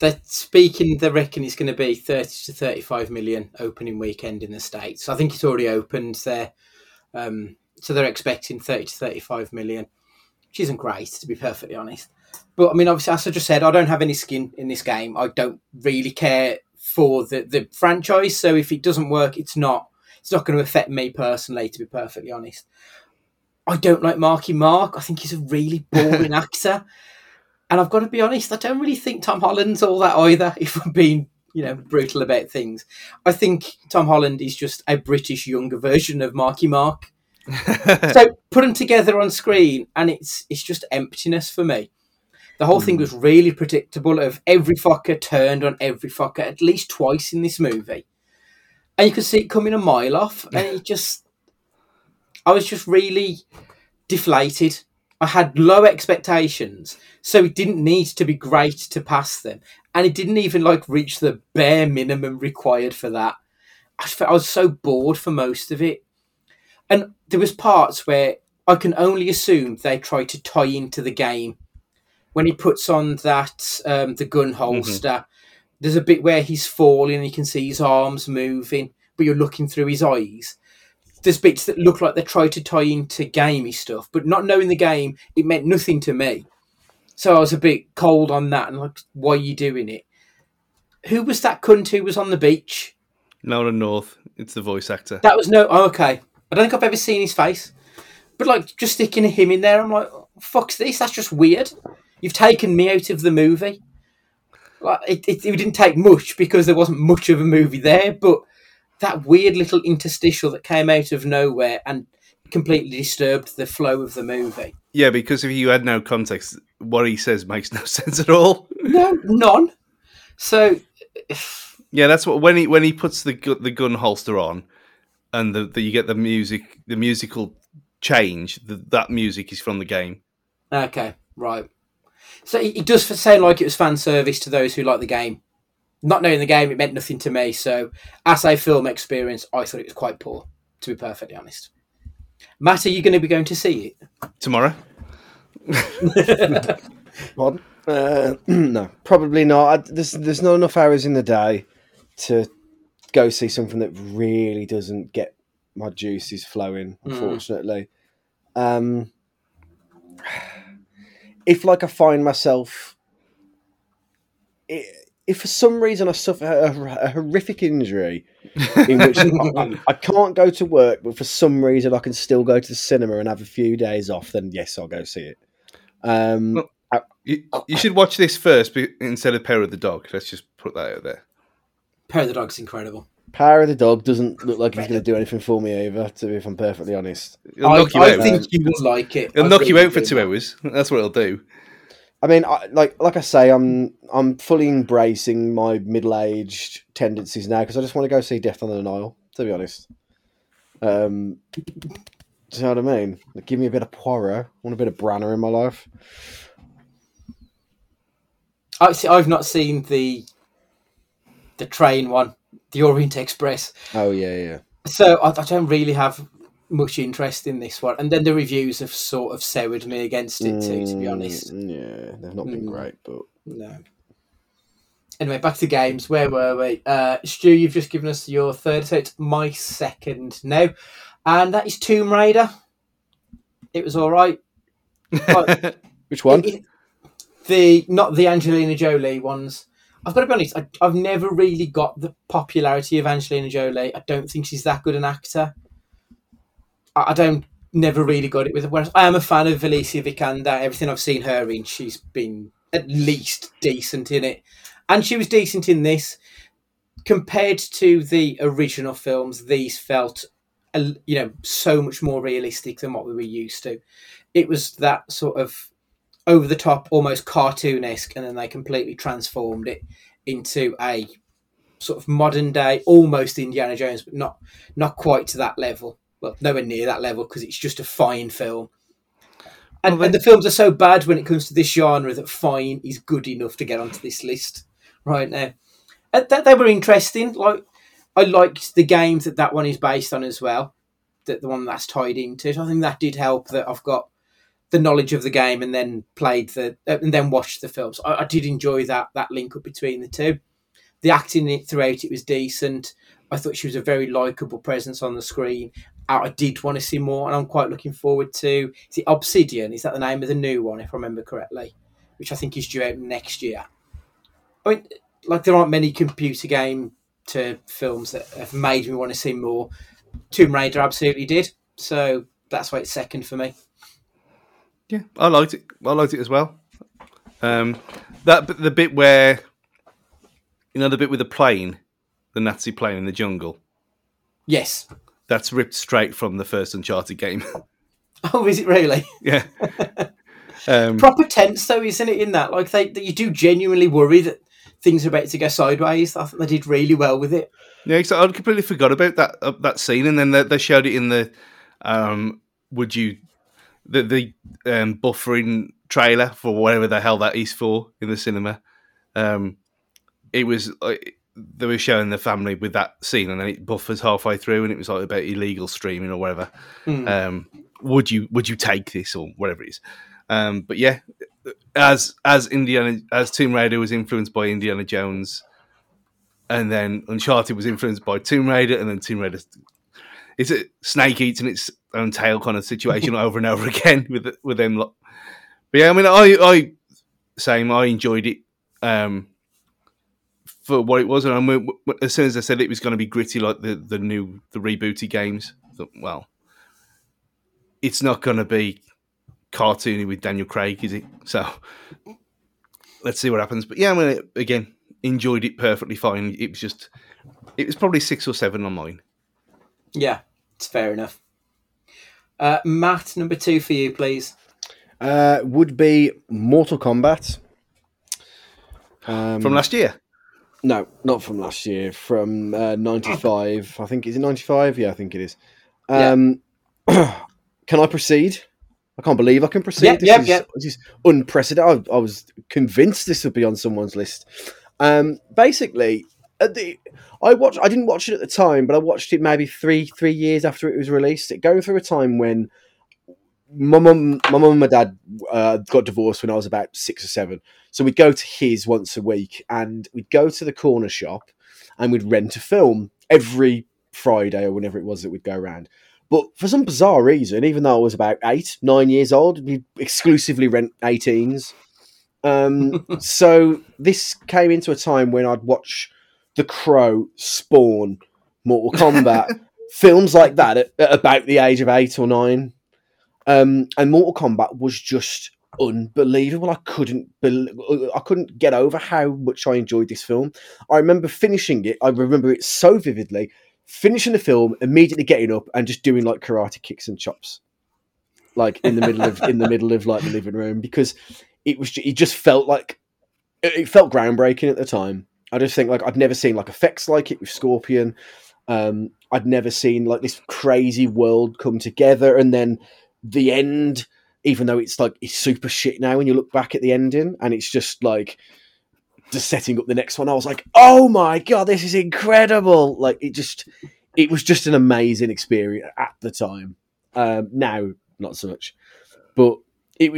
They reckon it's going to be 30 to 35 million opening weekend in the States. I think it's already opened there. So they're expecting 30 to 35 million, which isn't great, to be perfectly honest. But, I mean, obviously, as I just said, I don't have any skin in this game. I don't really care for the franchise. So if it doesn't work, it's not going to affect me personally, to be perfectly honest. I don't like Marky Mark. I think he's a really boring actor. And I've got to be honest, I don't really think Tom Holland's all that either, if I'm being, brutal about things. I think Tom Holland is just a British younger version of Marky Mark. So put them together on screen and it's just emptiness for me. The whole thing was really predictable. Of every fucker turned on every fucker at least twice in this movie, and you could see it coming a mile off. And I was just really deflated. I had low expectations, so it didn't need to be great to pass them, and it didn't even reach the bare minimum required for that. I was so bored for most of it, and there was parts where I can only assume they tried to tie into the game. When he puts on that, the gun holster, there's a bit where he's falling and you can see his arms moving, but you're looking through his eyes. There's bits that look like they try to tie into gamey stuff, but not knowing the game, it meant nothing to me. So I was a bit cold on that and why are you doing it? Who was that cunt who was on the beach? Nolan North. It's the voice actor. That was okay. I don't think I've ever seen his face. But just sticking him in there, I'm like, fuck's this? That's just weird. You've taken me out of the movie. It didn't take much because there wasn't much of a movie there, but that weird little interstitial that came out of nowhere and completely disturbed the flow of the movie. Yeah, because if you had no context, what he says makes no sense at all. No, none. So, yeah, that's what when he puts the gun holster on, and you get the musical change. That music is from the game. Okay, right. So it does sound like it was fan service to those who like the game. Not knowing the game, it meant nothing to me. So as a film experience, I thought it was quite poor, to be perfectly honest. Matt, are you going to be going to see it? Tomorrow? No, probably not. There's not enough hours in the day to go see something that really doesn't get my juices flowing, unfortunately. If I find myself if for some reason I suffer a horrific injury in which I can't go to work, but for some reason I can still go to the cinema and have a few days off, then yes, I'll go see it. Well, you should watch this first instead of Power of the Dog. Let's just put that out there. Power of the Dog's incredible. Power of the Dog doesn't look like he's going to do anything for me either, if I'm perfectly honest. It'll knock you out. I think you would like it. It'll knock you out for 2 hours. That's what it'll do. I mean, like I say, I'm fully embracing my middle-aged tendencies now because I just want to go see Death on the Nile, to be honest. Do you know what I mean? Like, give me a bit of Poirot. I want a bit of Branagh in my life. I've not seen the train one, the Orient Express. Oh, yeah, yeah. So I don't really have much interest in this one, and then the reviews have sort of soured me against it too, to be honest. Yeah, they've not been great, but no. Anyway, back to games. Where were we? Stu, you've just given us your third, so it's my second now, and that is Tomb Raider. It was all right. Which one? Not the Angelina Jolie ones. I've got to be honest. I've never really got the popularity of Angelina Jolie. I don't think she's that good an actor. Never really got it with her. Whereas I am a fan of Alicia Vikander. Everything I've seen her in, she's been at least decent in it. And she was decent in this. Compared to the original films, these felt, so much more realistic than what we were used to. It was that sort of over-the-top, almost cartoon-esque, and then they completely transformed it into a sort of modern-day, almost Indiana Jones, but not quite to that level. Well, nowhere near that level because it's just a fine film. And the films are so bad when it comes to this genre that fine is good enough to get onto this list right now. And they were interesting. I liked the game that one is based on as well, that the one that's tied into. So I think that did help that I've got the knowledge of the game and then played and then watched the films. I did enjoy that link up between the two. The acting throughout it was decent. I thought she was a very likeable presence on the screen. I did want to see more, and I'm quite looking forward to... Is it Obsidian? Is that the name of the new one, if I remember correctly? Which I think is due out next year. I mean, there aren't many computer game to films that have made me want to see more. Tomb Raider absolutely did, so that's why it's second for me. Yeah, I liked it. I liked it as well. The bit where... the bit with the plane, the Nazi plane in the jungle. Yes. That's ripped straight from the first Uncharted game. Oh, is it really? Yeah. Proper tense, though, isn't it, in that? You do genuinely worry that things are about to go sideways. I think they did really well with it. Yeah, I completely forgot about that scene, and then they showed it in the buffering trailer for whatever the hell that is for in the cinema. It was... They were showing the family with that scene, and then it buffers halfway through, and it was about illegal streaming or whatever. Would you take this or whatever it is? But yeah, as Tomb Raider was influenced by Indiana Jones, and then Uncharted was influenced by Tomb Raider, and then Tomb Raider, it's a snake eating its own tail kind of situation over and over again with them. But yeah, I mean, I enjoyed it. For what it was, and as soon as I said it was going to be gritty, like the rebooty games, I thought, well, it's not going to be cartoony with Daniel Craig, is it? So let's see what happens. But yeah, I mean, again, enjoyed it perfectly fine. It was probably 6 or 7 on mine. Yeah, it's fair enough. Matt, number 2 for you, please. Would be Mortal Kombat from last year. No, not from last year. From 95, I think. Is it 95? Yeah, I think it is. Yeah. Can I proceed? I can't believe I can proceed. This is unprecedented. I was convinced this would be on someone's list. Basically, I didn't watch it at the time, but I watched it maybe three years after it was released. It going through a time when my mum and my dad got divorced when I was about 6 or 7. So we'd go to his once a week, and we'd go to the corner shop and we'd rent a film every Friday or whenever it was that we'd go around. But for some bizarre reason, even though I was about 8, 9 years old, we'd exclusively rent 18s. So this came into a time when I'd watch The Crow, Spawn, Mortal Kombat, films like that at about the age of 8 or 9. And Mortal Kombat was just unbelievable. I couldn't get over how much I enjoyed this film. I remember finishing it. I remember it so vividly. Finishing the film, immediately getting up and just doing like karate kicks and chops, like in the middle of like the living room, because it just felt groundbreaking at the time. I just think like I'd never seen like effects like it with Scorpion. I'd never seen like this crazy world come together, and then the end. Even though it's super shit now when you look back at the ending, and it's just like just setting up the next one. I was like, oh my God, this is incredible. Like it was just an amazing experience at the time. Now, not so much, but it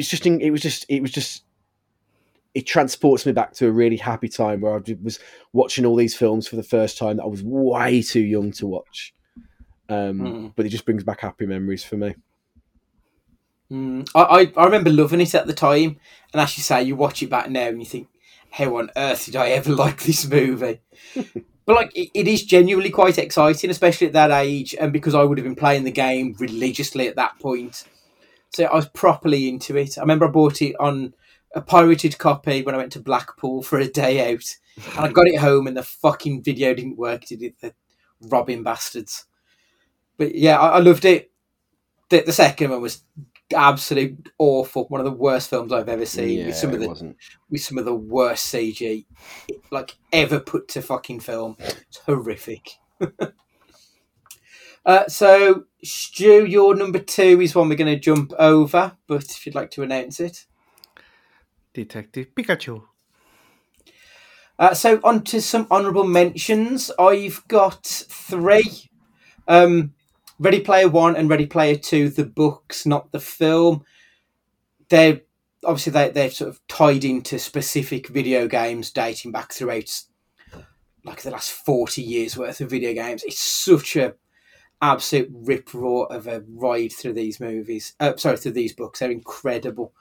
transports me back to a really happy time where I was watching all these films for the first time that I was way too young to watch. But it just brings back happy memories for me. I remember loving it at the time, and as you say, you watch it back now and you think, how on earth did I ever like this movie? But like it is genuinely quite exciting, especially at that age, and because I would have been playing the game religiously at that point, so I was properly into it. I remember I bought it on a pirated copy when I went to Blackpool for a day out, and I got it home and the fucking video didn't work, did it? The robbing bastards. But yeah, I loved it. The second one was absolute awful, one of the worst films I've ever seen. Yeah, with some of the worst CG like ever put to fucking film. It's horrific. So Stu, your number 2 is one we're going to jump over, but if you'd like to announce it. Detective Pikachu. So on to some honourable mentions. I've got 3. Ready Player One and Ready Player Two, the books, not the film. They're obviously they've sort of tied into specific video games dating back throughout like the last 40 years worth of video games. It's such a absolute rip roar of a ride through these movies. Through these books, they're incredible.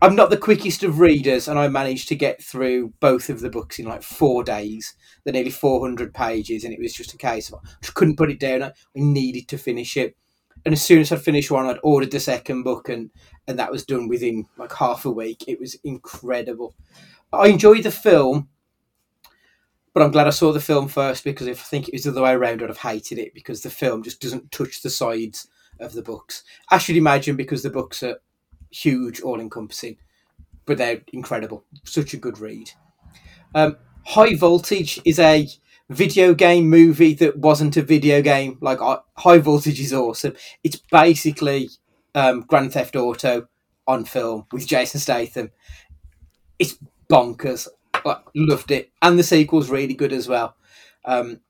I'm not the quickest of readers, and I managed to get through both of the books in like 4 days. They're nearly 400 pages, and it was just a case of I just couldn't put it down. I needed to finish it. And as soon as I finished one, I'd ordered the second book, and that was done within like half a week. It was incredible. I enjoyed the film, but I'm glad I saw the film first, because if I think it was the other way around, I'd have hated it, because the film just doesn't touch the sides of the books. I should imagine because the books are huge, all-encompassing, but they're incredible. Such a good read. High Voltage is a video game movie that wasn't a video game. Like High Voltage is awesome. It's basically Grand Theft Auto on film with Jason Statham. It's bonkers. Like, loved it, and the sequel's really good as well. And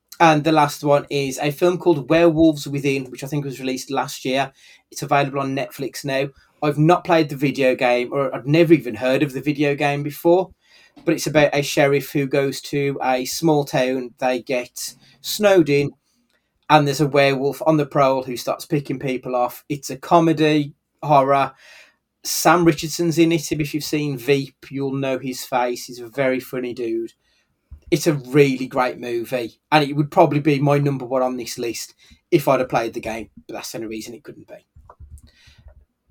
the last one is a film called Werewolves Within, which I think was released last year. It's available on Netflix now. I've not played the video game, or I've never even heard of the video game before, but it's about a sheriff who goes to a small town. They get snowed in, and there's a werewolf on the prowl who starts picking people off. It's a comedy, horror. Sam Richardson's in it. If you've seen Veep, you'll know his face. He's a very funny dude. It's a really great movie, and it would probably be my number 1 on this list if I'd have played the game, but that's the only reason it couldn't be.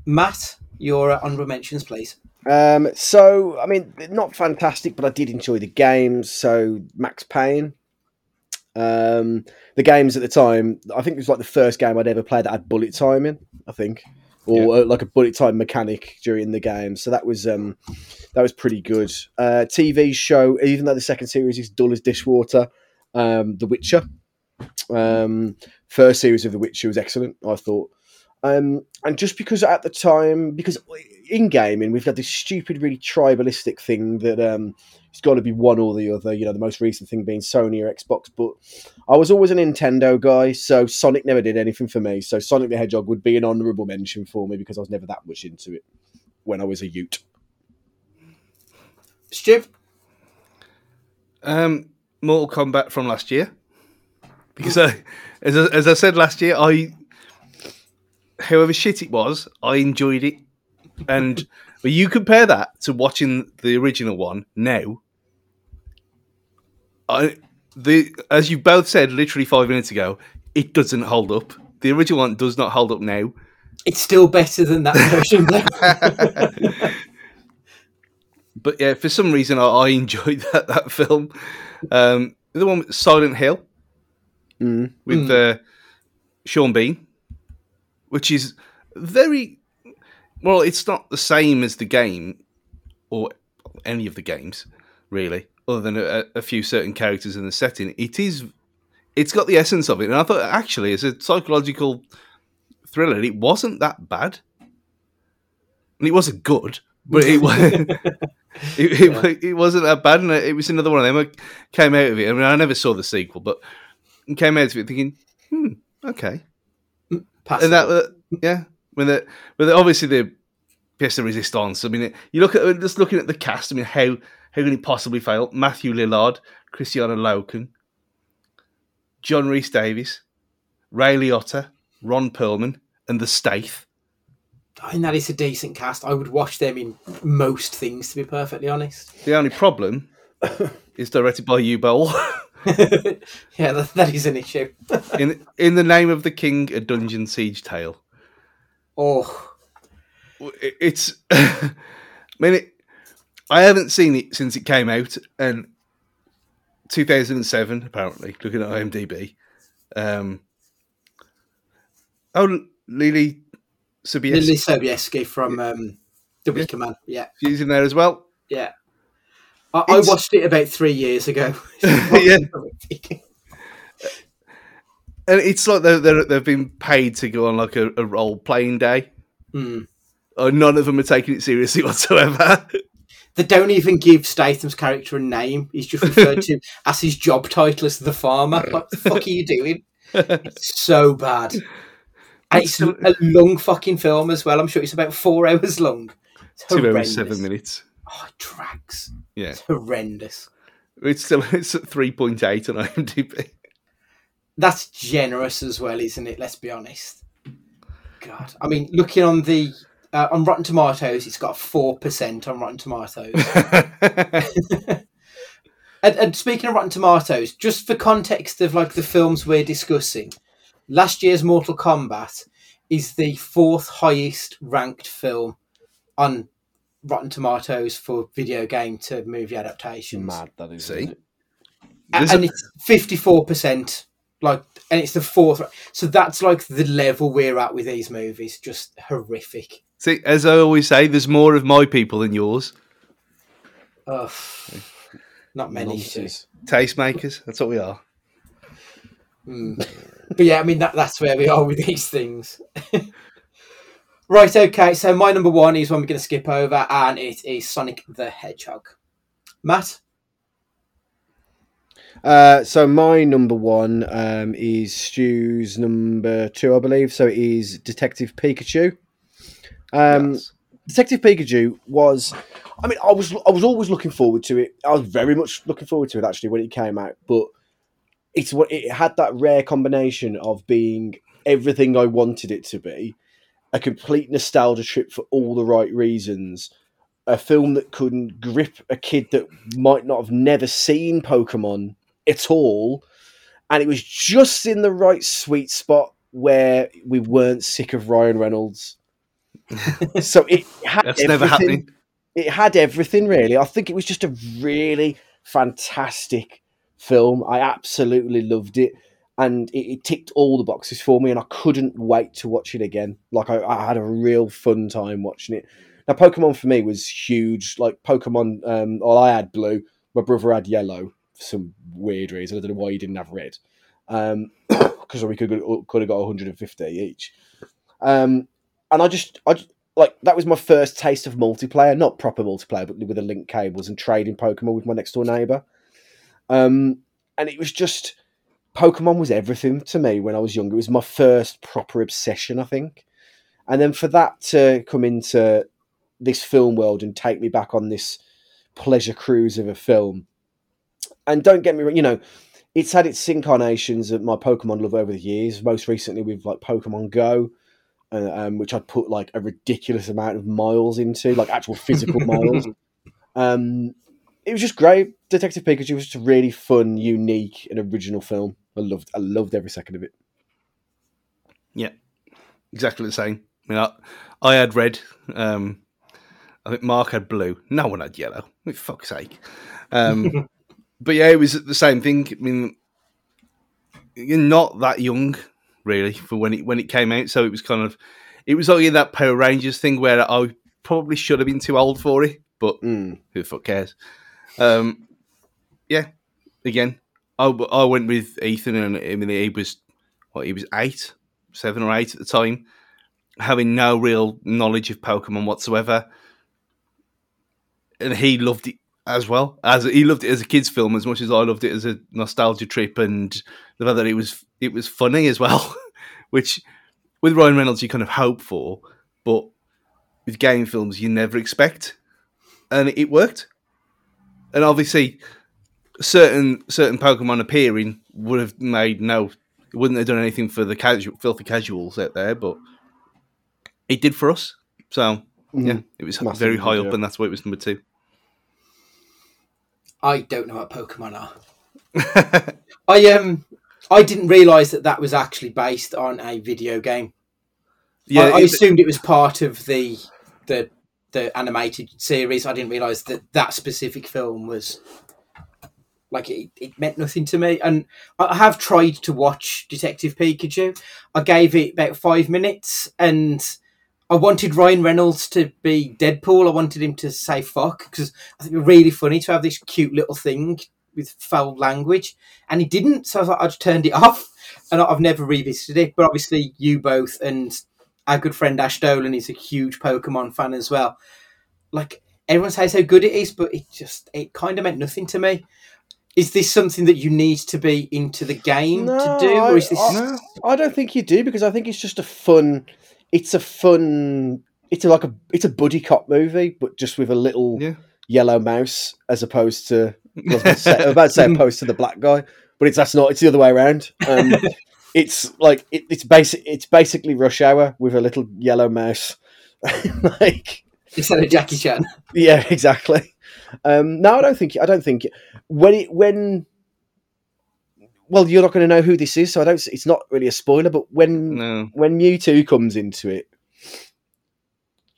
Matt, your honourable mentions, please. So, I mean, not fantastic, but I did enjoy the games. So, Max Payne. The games at the time, I think it was like the first game I'd ever played that had bullet time in, I think. Or like a bullet time mechanic during the game. So that was pretty good. TV show, even though the second series is dull as dishwater, The Witcher. First series of The Witcher was excellent, I thought. And just because at the time, because in gaming, we've got this stupid, really tribalistic thing that it's got to be one or the other, you know, the most recent thing being Sony or Xbox. But I was always a Nintendo guy, so Sonic never did anything for me. So Sonic the Hedgehog would be an honourable mention for me because I was never that much into it when I was a ute. Stu? Mortal Kombat from last year. Because as I said last year, however shit it was, I enjoyed it, and But you compare that to watching the original one now. As you both said literally 5 minutes ago, it doesn't hold up. The original one does not hold up now. It's still better than that version. But yeah, for some reason, I enjoyed that film. The one with Silent Hill with Sean Bean, which is very... Well, it's not the same as the game or any of the games, really, other than a few certain characters in the setting. It's got the essence of it. And I thought, actually, as a psychological thriller, it wasn't that bad. And it wasn't good, but it wasn't that bad. And it was another one of them. I came out of it. I mean, I never saw the sequel, but came out of it thinking, okay. Passive. And that, yeah. When obviously the pièce de résistance. I mean, looking at the cast. I mean, how can it possibly fail? Matthew Lillard, Christiana Loken, John Rhys Davies, Ray Liotta, Ron Perlman, and the Staith. I mean, that is a decent cast. I would watch them in most things, to be perfectly honest. The only problem is directed by Youdale. Yeah, that is an issue. In the name of the king, a dungeon siege tale. Oh, it's... I mean, I haven't seen it since it came out, and 2007 apparently. Looking at IMDb, Lily Sobieski. Lily Sobieski from The Wicker Man. Yeah, she's in there as well. Yeah, I watched it about 3 years ago. Yeah. And it's like they've been paid to go on like a role-playing day. Mm. None of them are taking it seriously whatsoever. They don't even give Statham's character a name. He's just referred to as his job title as the farmer. Like, what the fuck are you doing? It's so bad. And it's a long fucking film as well. I'm sure it's about 4 hours long. It's 2 hours, 7 minutes. Oh, it drags. Yeah. It's horrendous. It's at 3.8 on IMDb. That's generous as well, isn't it? Let's be honest. God, I mean, looking on the on Rotten Tomatoes, it's got 4% on Rotten Tomatoes. and speaking of Rotten Tomatoes, just for context of like the films we're discussing, last year's Mortal Kombat is the fourth highest ranked film on Rotten Tomatoes for video game to movie adaptations. Mad, that is. See, and it's 54%. Like, and it's the fourth. So that's like the level we're at with these movies. Just horrific. See, as I always say, there's more of my people than yours. Oh, not many. Tastemakers. That's what we are. Mm. But yeah, I mean, that's where we are with these things. Right, okay. So my number one is one we're going to skip over, and it is Sonic the Hedgehog. Matt? So my number one is Stu's number two, I believe. So it is Detective Pikachu. Yes. Detective Pikachu was... I mean, I was always looking forward to it. I was very much looking forward to it, actually, when it came out. But it had that rare combination of being everything I wanted it to be, a complete nostalgia trip for all the right reasons, a film that couldn't grip a kid that might not have never seen Pokemon at all. And it was just in the right sweet spot where we weren't sick of Ryan Reynolds. So it had That's everything. Never happening. It had everything, really. I think it was just a really fantastic film. I absolutely loved it. And it ticked all the boxes for me, and I couldn't wait to watch it again. Like, I had a real fun time watching it. Now, Pokemon for me was huge. Like, Pokemon, I had blue. My brother had yellow for some weird reason. I don't know why he didn't have red. Because we could have got 150 each. And I just, like, that was my first taste of multiplayer. Not proper multiplayer, but with the link cables and trading Pokemon with my next-door neighbour. And it was just... Pokemon was everything to me when I was younger. It was my first proper obsession, I think. And then for that to come into... this film world and take me back on this pleasure cruise of a film. And don't get me wrong, you know, it's had its incarnations of my Pokemon love over the years, most recently with like Pokemon Go. which I'd put like a ridiculous amount of miles into, like actual physical miles. It was just great. Detective Pikachu was just a really fun, unique, and original film. I loved every second of it. Yeah, exactly the same. I mean, I had red. I think Mark had blue. No one had yellow. For fuck's sake. But yeah, it was the same thing. I mean, you're not that young, really, for when it came out. So it was kind of, it was like that Power Rangers thing where I probably should have been too old for it, but who the fuck cares? Yeah, again, I went with Ethan, and I mean, he was 7 or 8 at the time, having no real knowledge of Pokemon whatsoever, and he loved it as well. As he loved it as a kids' film as much as I loved it as a nostalgia trip, and the fact that it was funny as well, which with Ryan Reynolds you kind of hope for, but with game films you never expect, and it worked. And obviously, certain Pokemon appearing would have made it wouldn't have done anything for the filthy casuals out there, but it did for us. So yeah, it was massive, very high up, and that's why it was number 2. I don't know what Pokemon are. I didn't realise that was actually based on a video game. Yeah, I assumed it was part of the animated series. I didn't realise that specific film was like it meant nothing to me. And I have tried to watch Detective Pikachu. I gave it about 5 minutes, and I wanted Ryan Reynolds to be Deadpool. I wanted him to say fuck, because I think it was really funny to have this cute little thing with foul language, and he didn't. So I was like, I just turned it off, and I've never revisited it. But obviously you both and our good friend Ash Dolan is a huge Pokemon fan as well. Like, everyone says how good it is, but it kind of meant nothing to me. Is this something that you need to be into the game to do? Or is this... I don't think you do, because I think it's just a fun... It's a buddy cop movie, but just with a little yellow mouse, as opposed to... I was about to say opposed to the black guy, but it's the other way around. It's like it's basically Rush Hour with a little yellow mouse, like instead of Jackie Chan. Yeah, exactly. No, I don't think well, you're not going to know who this is, so I don't. It's not really a spoiler, but when Mewtwo comes into it,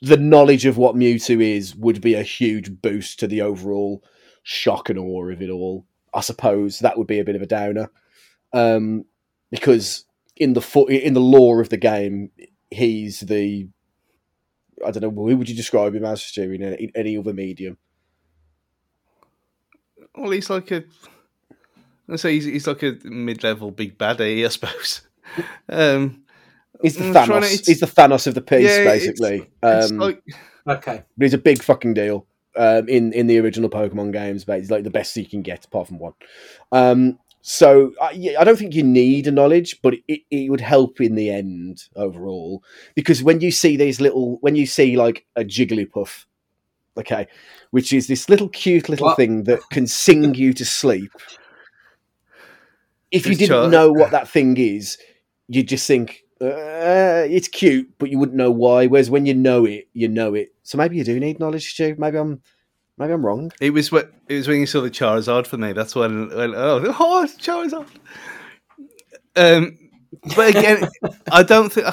the knowledge of what Mewtwo is would be a huge boost to the overall shock and awe of it all. I suppose that would be a bit of a downer. Because in the lore of the game, he's the... I don't know, who would you describe him as, Stu, in any other medium? Well, he's like a... I'd say he's like a mid-level big baddie, I suppose. He's the Thanos. He's the Thanos of the piece, basically. It's like... Okay. But he's a big fucking deal in the original Pokemon games, but he's like the best you can get, apart from one. So I don't think you need a knowledge, but it would help in the end overall, because when you see like a Jigglypuff, okay, which is this little cute little thing that can sing you to sleep. If you didn't know what that thing is, you'd just think it's cute, but you wouldn't know why. Whereas when you know it, you know it. So maybe you do need knowledge, Stu. Maybe I'm wrong. It was when you saw the Charizard for me. That's when I it's Charizard. But again, I don't think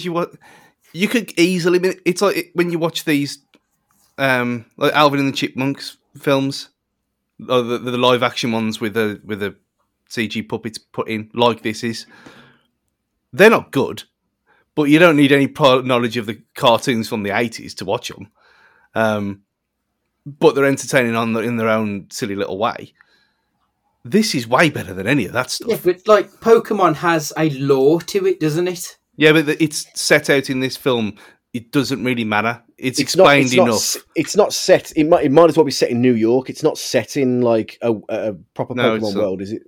you could easily. It's like when you watch these, like Alvin and the Chipmunks films, or the live action ones with the CG puppets put in. Like this is, they're not good, but you don't need any prior knowledge of the cartoons from the 80s to watch them. But they're entertaining in their own silly little way. This is way better than any of that stuff. Yeah, but like Pokemon has a lore to it, doesn't it? Yeah, but it's set out in this film. It doesn't really matter. It's explained enough. It's not set. It might as well be set in New York. It's not set in like a proper Pokemon world, is it?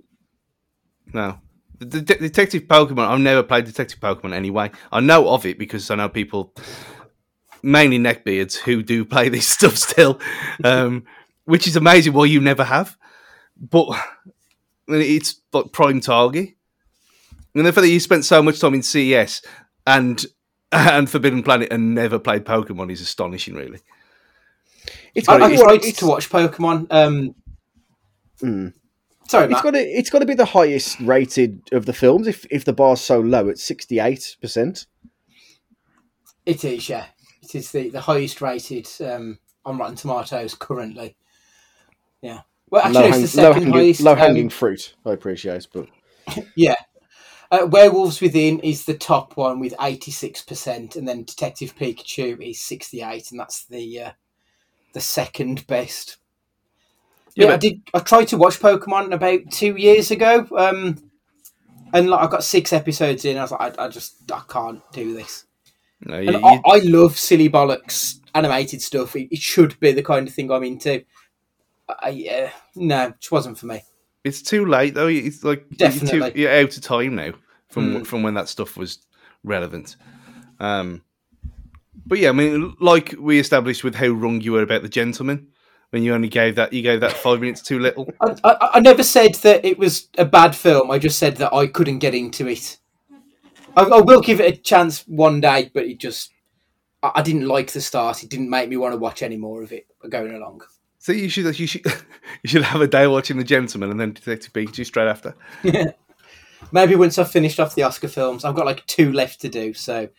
No. The Detective Pokemon. I've never played Detective Pokemon anyway. I know of it because I know people. Mainly neckbeards who do play this stuff still, which is amazing why you never have. But I mean, it's like prime target. And the fact that you spent so much time in CES and Forbidden Planet and never played Pokemon is astonishing, really. I need to watch Pokemon. Sorry, Matt. It's got to be the highest rated of the films if the bar's so low at 68%. It is, yeah. It is the highest rated on Rotten Tomatoes currently. Yeah. Well, actually, it's the second highest. Low-hanging fruit, I appreciate, but... yeah. Werewolves Within is the top one with 86%, and then Detective Pikachu is 68%, and that's the second best. Yeah, I tried to watch Pokemon about 2 years ago, and I got 6 episodes in. I was like, I can't do this. No, I love silly bollocks, animated stuff. It should be the kind of thing I'm into. No, it just wasn't for me. It's too late, though. It's like you're out of time now from when that stuff was relevant. But yeah, I mean, like we established with how wrong you were about The Gentleman, when you only gave that 5 minutes too little. I never said that it was a bad film. I just said that I couldn't get into it. I will give it a chance one day, but it just... I didn't like the start. It didn't make me want to watch any more of it going along. So you should have a day watching The Gentleman and then Detective Pikachu straight after. Yeah. Maybe once I've finished off the Oscar films, I've got 2 left to do, so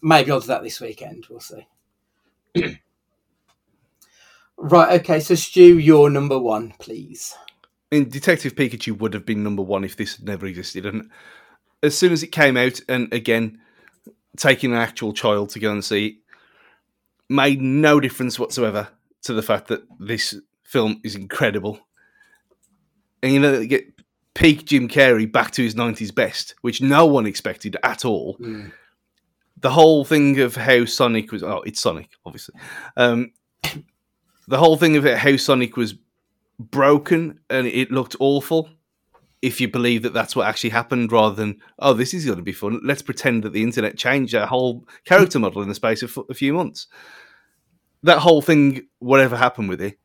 maybe I'll do that this weekend. We'll see. Right, okay, so Stu, you're number one, please. And Detective Pikachu would have been number one if this had never existed. And as soon as it came out, and again, taking an actual child to go and see it, made no difference whatsoever to the fact that this film is incredible. And they get peak Jim Carrey back to his 90s best, which no one expected at all. Mm. The whole thing of how Sonic was... Oh, it's Sonic, obviously. The whole thing of it, how Sonic was broken and it looked awful, if you believe that that's what actually happened, rather than, oh, this is going to be fun. Let's pretend that the internet changed our whole character model in the space of a few months. That whole thing, whatever happened with it,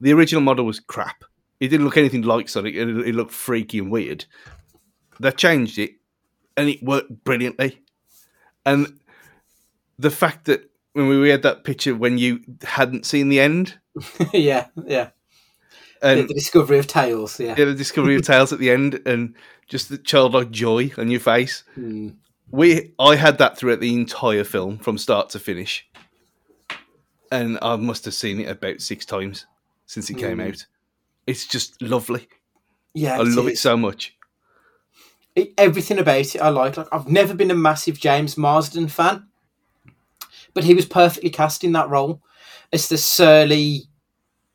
the original model was crap. It didn't look anything like Sonic. It looked freaky and weird. They changed it, and it worked brilliantly. And the fact that when we had that picture when you hadn't seen the end. yeah. And the discovery of Tails, yeah. Yeah, the discovery of Tails at the end, and just the childlike joy on your face. Mm. I had that throughout the entire film from start to finish. And I must have seen it about 6 times since it came out. It's just lovely. Yeah, I love it so much. Everything about it I like. I've never been a massive James Marsden fan, but he was perfectly cast in that role as the surly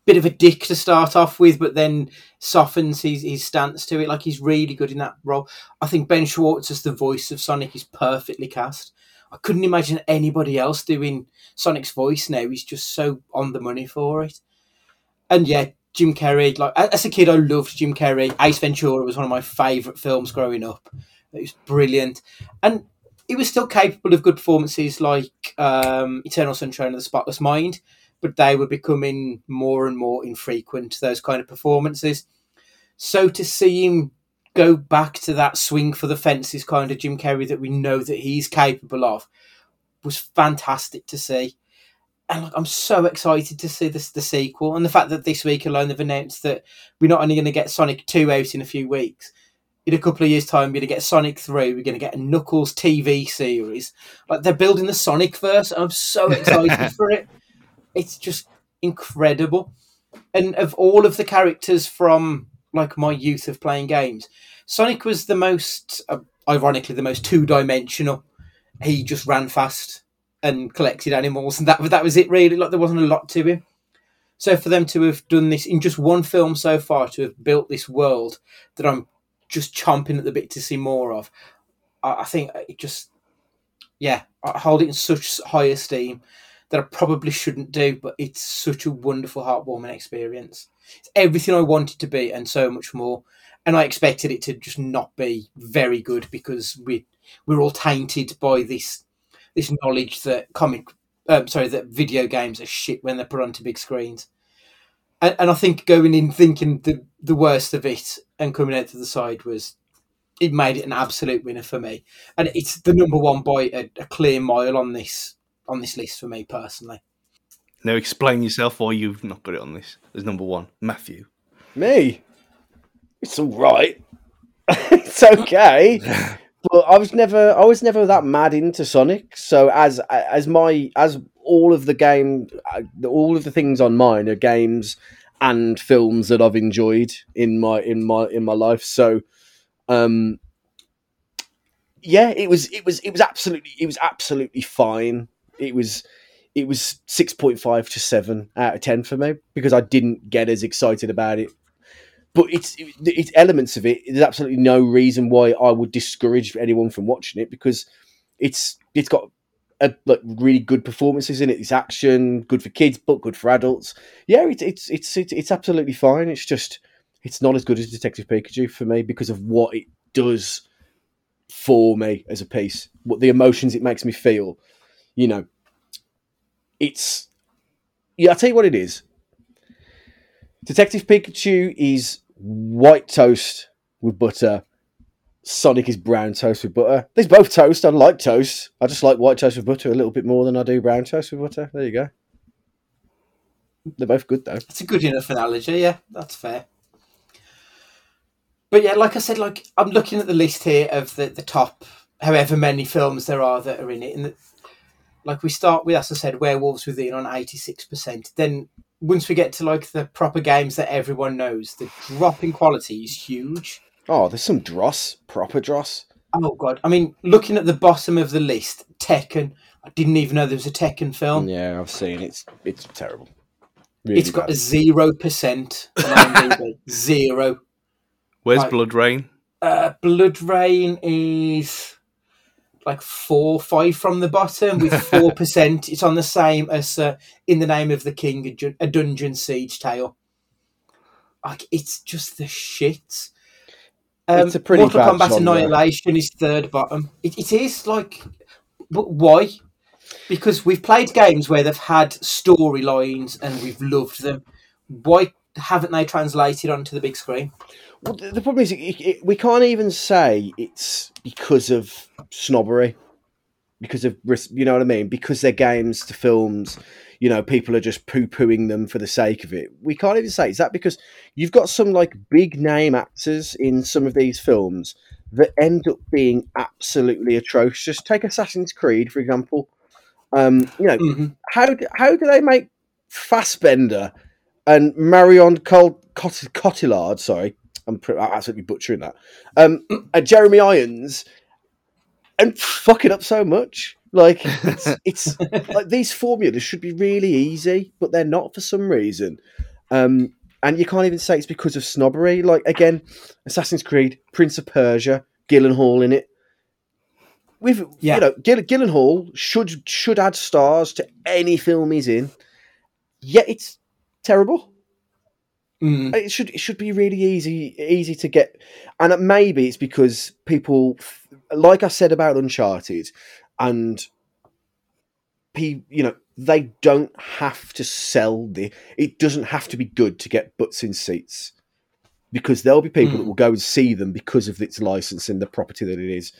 bit of a dick to start off with, but then softens his stance to it. He's really good in that role. I think Ben Schwartz as the voice of Sonic is perfectly cast. I couldn't imagine anybody else doing Sonic's voice now. He's just so on the money for it. And yeah, Jim Carrey. As a kid, I loved Jim Carrey. Ace Ventura was one of my favourite films growing up. It was brilliant. And he was still capable of good performances like Eternal Sunshine of the Spotless Mind, but they were becoming more and more infrequent, those kind of performances. So to see him go back to that swing for the fences kind of Jim Carrey that we know that he's capable of was fantastic to see. And I'm so excited to see the sequel. And the fact that this week alone they've announced that we're not only going to get Sonic 2 out in a few weeks, in a couple of years' time, we're going to get Sonic 3. We're going to get a Knuckles TV series. They're building the Sonicverse. I'm so excited for it. It's just incredible. And of all of the characters from my youth of playing games, Sonic was the most, ironically, the most two-dimensional. He just ran fast and collected animals, and that was it, really. There wasn't a lot to him. So for them to have done this in just one film so far, to have built this world that I'm just chomping at the bit to see more of. I think it just, I hold it in such high esteem that I probably shouldn't do, but it's such a wonderful, heartwarming experience. It's everything I wanted to be and so much more. And I expected it to just not be very good because we're all tainted by this knowledge that that video games are shit when they're put onto big screens. And I think going in thinking the worst of it and coming out to the side was it made it an absolute winner for me. And it's the number one by a clear mile on this list for me personally. Now explain yourself why you've not got it on this as number one. Matthew. Me? It's all right. It's okay. But I was never that mad into Sonic. So as all of the game, all of the things on mine are games and films that I've enjoyed in my life. So, yeah, it was absolutely fine. It was 6.5 to 7 out of 10 for me because I didn't get as excited about it. But it's elements of it. There's absolutely no reason why I would discourage anyone from watching it because it's got like really good performances in it. It's action, good for kids, but good for adults. Yeah, it's absolutely fine. It's just it's not as good as Detective Pikachu for me because of what it does for me as a piece. What the emotions it makes me feel. You know, I'll tell you what it is. Detective Pikachu is white toast with butter. Sonic is brown toast with butter. There's both toast. I like toast. I just like white toast with butter a little bit more than I do brown toast with butter. There you go. They're both good, though. It's a good enough analogy, yeah. That's fair. But, yeah, like I said, like I'm looking at the list here of the top however many films there are that are in it. And like we start with, as I said, Werewolves Within on 86%. Then... once we get to like the proper games that everyone knows, the drop in quality is huge. Oh, there's some dross, proper dross. Oh God. I mean, looking at the bottom of the list, Tekken. I didn't even know there was a Tekken film. Yeah, I've seen it. It's terrible. Really it's got bad. A 0% on IMDb. 0. Where's Blood Rain? Blood Rain is like 4 or 5 from the bottom with 4%. It's on the same as In the Name of the King, a Dungeon Siege Tale. Like it's just the shit. It's a pretty Mortal Kombat Annihilation is third bottom. It is like, but why? Because we've played games where they've had storylines and we've loved them. Why haven't they translated onto the big screen? Well, the problem is we can't even say it's because of snobbery, because of, you know what I mean? Because they're games to films, you know, people are just poo-pooing them for the sake of it. We can't even say. Is that because you've got some like big name actors in some of these films that end up being absolutely atrocious? Take Assassin's Creed, for example. You know, how do they make Fassbender and Marion Cotillard, sorry, I'm absolutely butchering that. Jeremy Irons and fuck it up so much. Like it's like these formulas should be really easy, but they're not for some reason. And you can't even say it's because of snobbery. Like again, Assassin's Creed, Prince of Persia, Gyllenhaal in it. You know, Gyllenhaal should add stars to any film he's in. Yet it's terrible. Mm. It should be really easy to get, and maybe it's because people, like I said about Uncharted, and you know, they don't have to sell it doesn't have to be good to get butts in seats, because there'll be people that will go and see them because of its license and the property that it is.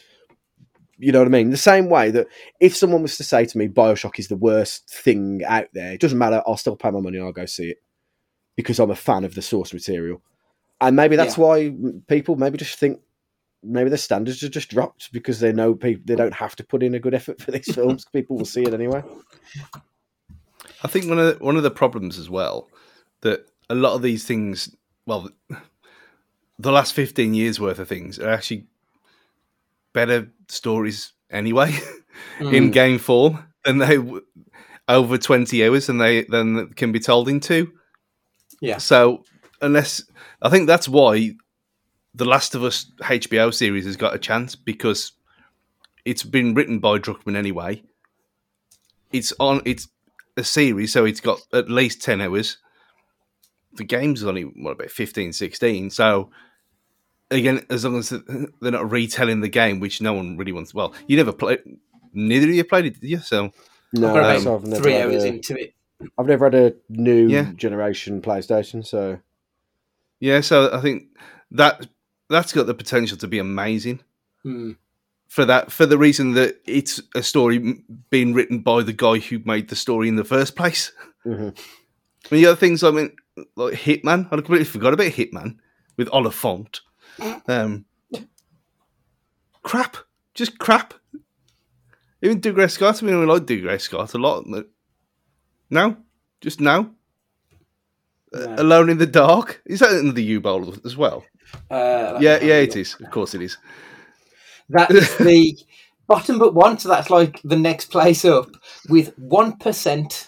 You know what I mean? The same way that if someone was to say to me, Bioshock is the worst thing out there, it doesn't matter. I'll still pay my money and I'll go see it, because I'm a fan of the source material. And maybe that's why people just think maybe the standards are just dropped, because they know they don't have to put in a good effort for these films. People will see it anyway. I think one of the problems as well, that a lot of these things, well, the last 15 years worth of things are actually better stories anyway in game form than they over 20 hours than can be told in 2. Yeah. So, I think that's why the Last of Us HBO series has got a chance, because it's been written by Druckmann anyway. It's a series, so it's got at least 10 hours. The game's only, about 15, 16. So, again, as long as they're not retelling the game, which no one really wants. Well, you never played, neither of you played it, did you? So, no, I've never 3 hours into it. I've never had a new generation PlayStation, so... Yeah, so I think that that's got the potential to be amazing. Mm. For that, for the reason that it's a story being written by the guy who made the story in the first place. Mm-hmm. I mean, the other things, I mean, like Hitman. I completely forgot about Hitman with Oliphant. Crap. Just crap. Even Dougray Scott. I mean, I like Dougray Scott a lot. No? Just no? No. Alone in the Dark? Is that in the U-Bowl as well? Yeah, it is. Of course it is. That's the bottom but one, so that's like the next place up with 1%.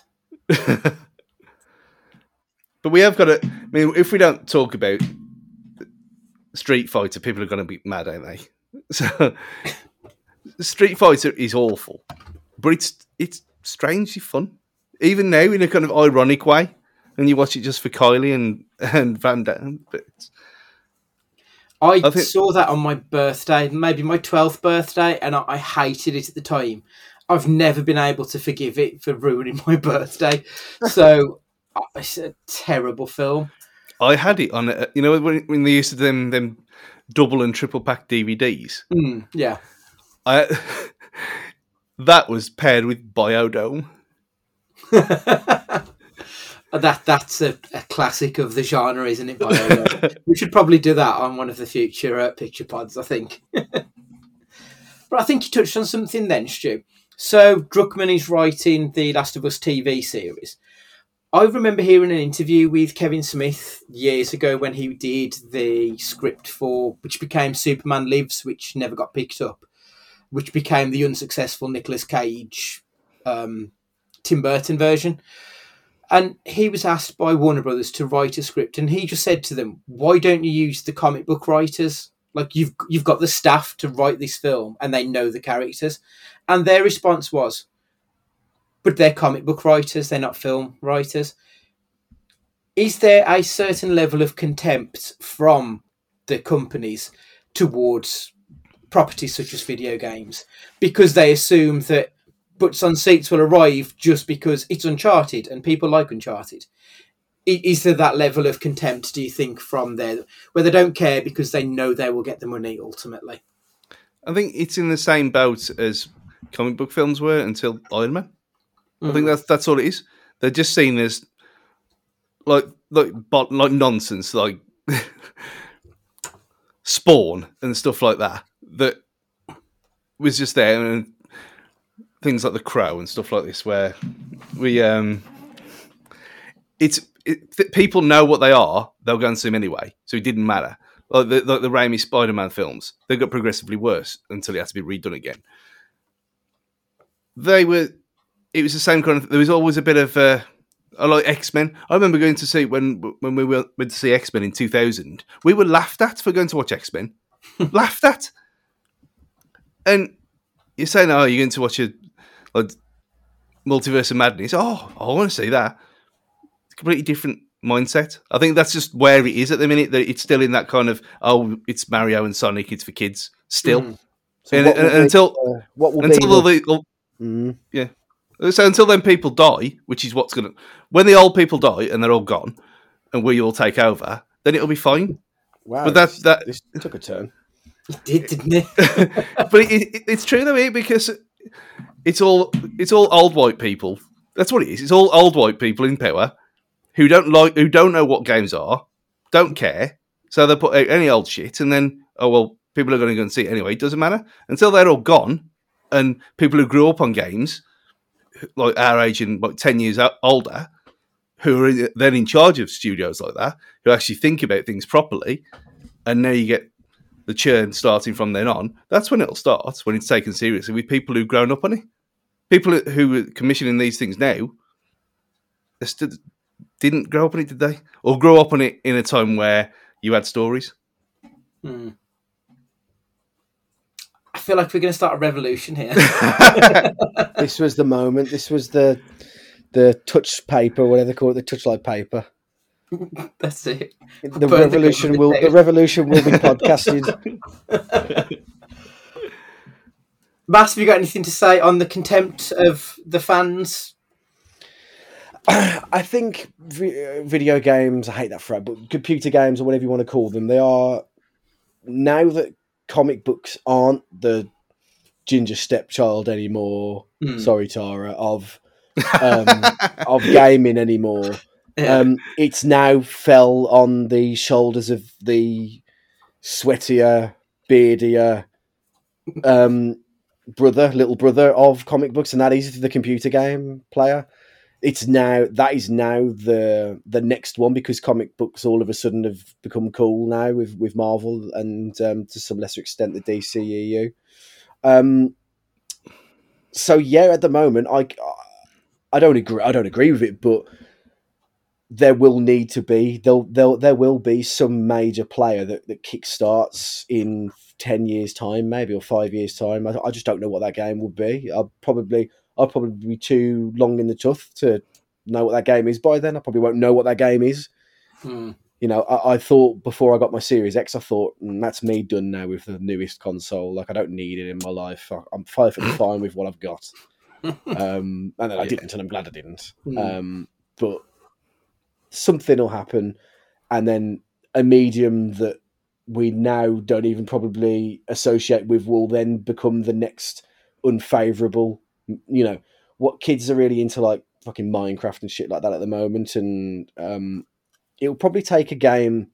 But we have got to... I mean, if we don't talk about Street Fighter, people are going to be mad, aren't they? So Street Fighter is awful, but it's strangely fun. Even now, in a kind of ironic way, and you watch it just for Kylie and Van Damme. But I saw that on my birthday, maybe my 12th birthday, and I hated it at the time. I've never been able to forgive it for ruining my birthday. So it's a terrible film. I had it on, when they used to them double and triple pack DVDs. Mm, yeah. That was paired with Biodome. That's a classic of the genre, isn't it, Biodome? We should probably do that on one of the future picture pods, I think. But I think you touched on something then, Stu. So Druckmann is writing the Last of Us TV series. I remember hearing an interview with Kevin Smith years ago when he did the script for, which became Superman Lives, which never got picked up, which became the unsuccessful Nicolas Cage, Tim Burton version. And he was asked by Warner Brothers to write a script, and he just said to them, why don't you use the comic book writers? Like, you've got the staff to write this film, and they know the characters. And their response was, but they're comic book writers, they're not film writers. Is there a certain level of contempt from the companies towards properties such as video games? Because they assume that butts on seats will arrive just because it's Uncharted and people like Uncharted. Is there that level of contempt, do you think, from there, where they don't care because they know they will get the money ultimately? I think it's in the same boat as comic book films were until Iron Man. I think that's all it is. They're just seen as like nonsense, like Spawn and stuff like that. That was just there, and things like The Crow and stuff like this, where we people know what they are. They'll go and see them anyway, so it didn't matter. Like the Raimi Spider-Man films, they got progressively worse until they had to be redone again. It was the same kind of. There was always a bit of like X-Men. I remember going to see when we went to see X-Men in 2000. We were laughed at for going to watch X-Men. Laughed at. And you're saying, "Oh, you're going to watch a Multiverse of Madness." Oh, I want to see that. It's a completely different mindset. I think that's just where it is at the minute. That it's still in that kind of, oh, it's Mario and Sonic. It's for kids still. Mm. So yeah. So until then, people die, which is what's going to... When the old people die and they're all gone and we all take over, then it'll be fine. Wow, but this took a turn. It did, didn't it? But it's true to me, because it's all old white people. That's what it is. It's all old white people in power who don't know what games are, don't care, so they put out any old shit, and then, oh, well, people are going to go and see it anyway. It doesn't matter. Until they're all gone and people who grew up on games... like our age and like 10 years older, who are then in charge of studios like that, who actually think about things properly, and now you get the churn starting from then on. That's when it'll start, when it's taken seriously, with people who've grown up on it. People who are commissioning these things now didn't grow up on it, did they? Or grow up on it in a time where you had stories. Hmm. I feel like we're going to start a revolution here. This was the moment. This was the touch paper, whatever they call it, the touchlight paper. That's it. The revolution will be podcasted. Matt, have you got anything to say on the contempt of the fans? I think video games, I hate that phrase, but computer games or whatever you want to call them, they are now that comic books aren't the ginger stepchild anymore, sorry Tara, of gaming anymore, it's now fell on the shoulders of the sweatier, beardier little brother of comic books, and that is the computer game player. It's now, that is now the next one, because comic books all of a sudden have become cool now with Marvel and to some lesser extent the DCEU. So yeah, at the moment I don't agree with it, but there will need to be there will be some major player that kickstarts in 10 years time maybe, or 5 years time. I just don't know what that game will be. I'll probably be too long in the tooth to know what that game is by then. I probably won't know what that game is. You know, I thought before I got my Series X, I thought, that's me done now with the newest console. Like, I don't need it in my life. I'm perfectly fine with what I've got. And then I didn't, and I'm glad I didn't. But something will happen. And then a medium that we now don't even probably associate with will then become the next unfavourable. You know, what kids are really into, like fucking Minecraft and shit like that at the moment. And... it'll probably take a game,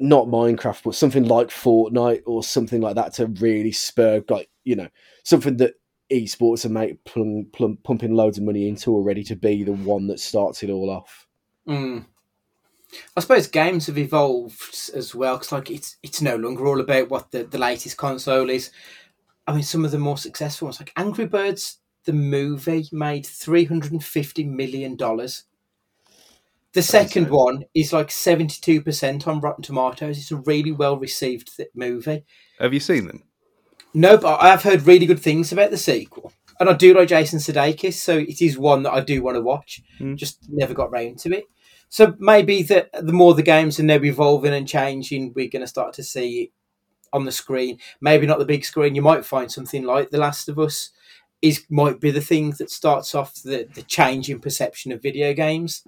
not Minecraft, but something like Fortnite or something like that to really spur, like, you know, something that esports are pumping loads of money into already to be the one that starts it all off. I suppose games have evolved as well, because like it's no longer all about what the latest console is. I mean, some of the more successful ones, like Angry Birds, the movie, made $350 million. The second one is like 72% on Rotten Tomatoes. It's a really well-received movie. Have you seen them? No, but I've heard really good things about the sequel. And I do like Jason Sudeikis, so it is one that I do want to watch. Just never got round to it. So maybe the more the games are now evolving and changing, we're going to start to see it on the screen. Maybe not the big screen. You might find something like The Last of Us might be the thing that starts off the change in perception of video games,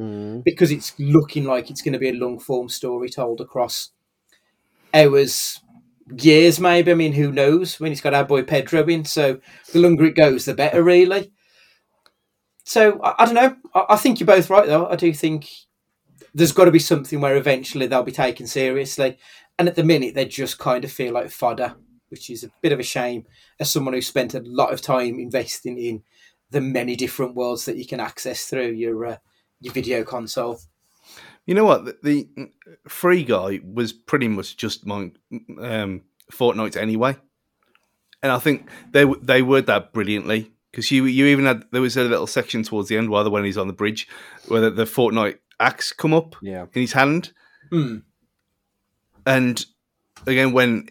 because it's looking like it's going to be a long-form story told across hours, years maybe. I mean, who knows? I mean, it's got our boy Pedro in, so the longer it goes, the better, really. So, I don't know. I think you're both right, though. I do think there's got to be something where eventually they'll be taken seriously, and at the minute they just kind of feel like fodder, which is a bit of a shame as someone who spent a lot of time investing in the many different worlds that you can access through your video console. You know what? The free guy was pretty much just my Fortnite anyway. And I think they word that brilliantly, because you even had, there was a little section towards the end while when he's on the bridge where the Fortnite axe come up in his hand. And again, when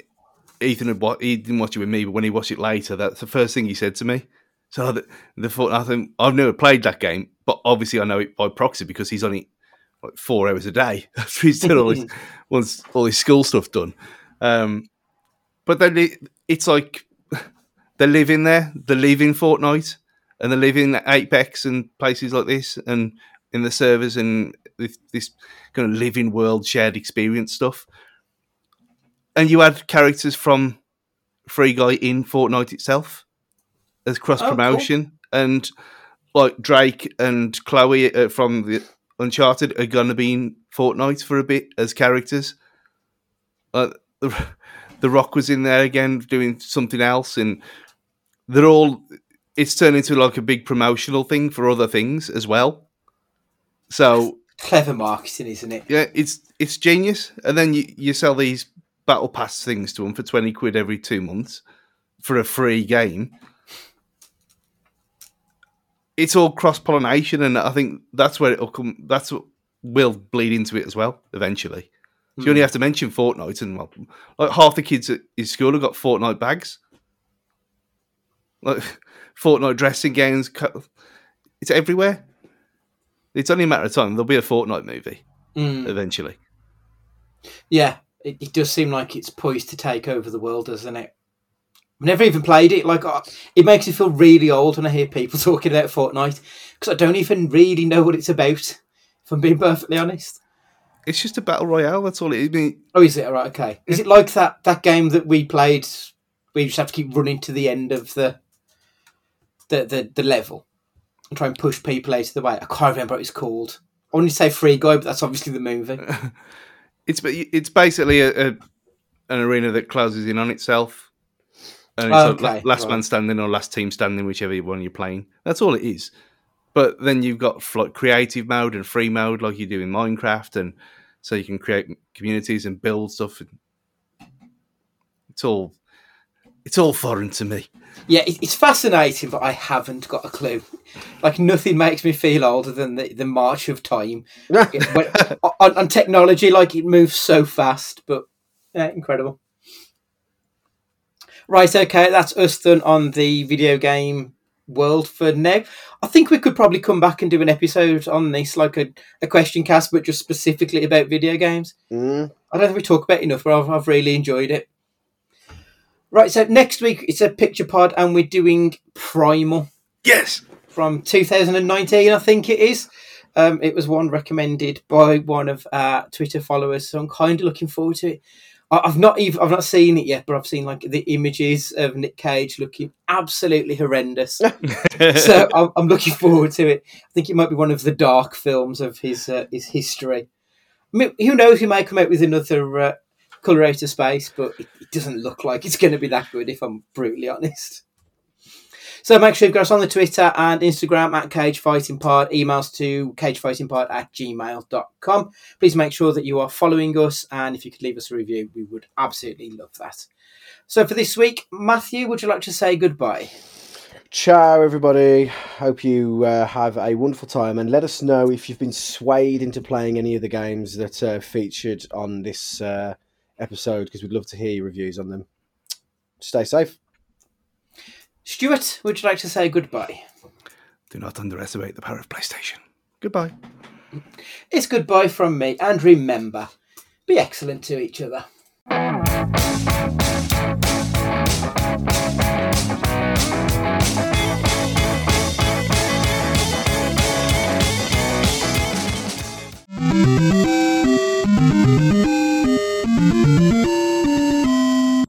Ethan he didn't watch it with me, but when he watched it later, that's the first thing he said to me. So I think I've never played that game, but obviously I know it by proxy because he's on it like 4 hours a day after he's done all his school stuff done. But it's like they're living there, they're leaving Fortnite, and they're leaving Apex and places like this, and in the servers and this kind of living world shared experience stuff. And you had characters from Free Guy in Fortnite itself as cross-promotion. Oh, cool. And like Drake and Chloe from the Uncharted are going to be in Fortnite for a bit as characters. The Rock was in there again doing something else. And they're all... It's turned into like a big promotional thing for other things as well. So... That's clever marketing, isn't it? Yeah, it's genius. And then you sell these... Battle Pass things to them for £20 every 2 months for a free game. It's all cross-pollination, and I think that's where it'll come. That's what will bleed into it as well eventually. So you only have to mention Fortnite, and well, like half the kids at his school have got Fortnite bags, like Fortnite dressing gowns. It's everywhere. It's only a matter of time. There'll be a Fortnite movie eventually. Yeah. It does seem like it's poised to take over the world, doesn't it? I've never even played it. Like, it makes me feel really old when I hear people talking about Fortnite, because I don't even really know what it's about, if I'm being perfectly honest. It's just a battle royale. That's all it is. I mean, oh, is it? All right, okay. Is it like that game that we played? We just have to keep running to the end of the level and try and push people out of the way. I can't remember what it's called. I wanted to say Free Guy, but that's obviously the movie. It's basically an arena that closes in on itself. And it's last man standing or last team standing, whichever one you're playing. That's all it is. But then you've got like creative mode and free mode, like you do in Minecraft, and so you can create communities and build stuff. It's all foreign to me. Yeah, it's fascinating, but I haven't got a clue. Like nothing makes me feel older than the march of time. on technology, like it moves so fast, but yeah, incredible. Right, okay, that's us done on the video game world for now. I think we could probably come back and do an episode on this, like a question cast, but just specifically about video games. Mm. I don't think we talk about it enough, but I've really enjoyed it. Right, so next week it's a picture pod, and we're doing Primal. Yes, from 2019, I think it is. It was one recommended by one of our Twitter followers, so I'm kind of looking forward to it. I've not seen it yet, but I've seen like the images of Nick Cage looking absolutely horrendous. So I'm looking forward to it. I think it might be one of the dark films of his history. I mean, who knows? He may come out with another Colour Out of Space, but it doesn't look like it's going to be that good, if I'm brutally honest. So make sure you've got us on the Twitter and Instagram at CageFightingPod, emails to cagefightingpod@gmail.com. Please make sure that you are following us, and if you could leave us a review, we would absolutely love that. So for this week, Matthew, would you like to say goodbye? Ciao, everybody. Hope you have a wonderful time, and let us know if you've been swayed into playing any of the games that are featured on this episode, because we'd love to hear your reviews on them. Stay safe. Stuart, would you like to say goodbye? Do not underestimate the power of PlayStation. Goodbye. It's goodbye from me, and remember, be excellent to each other.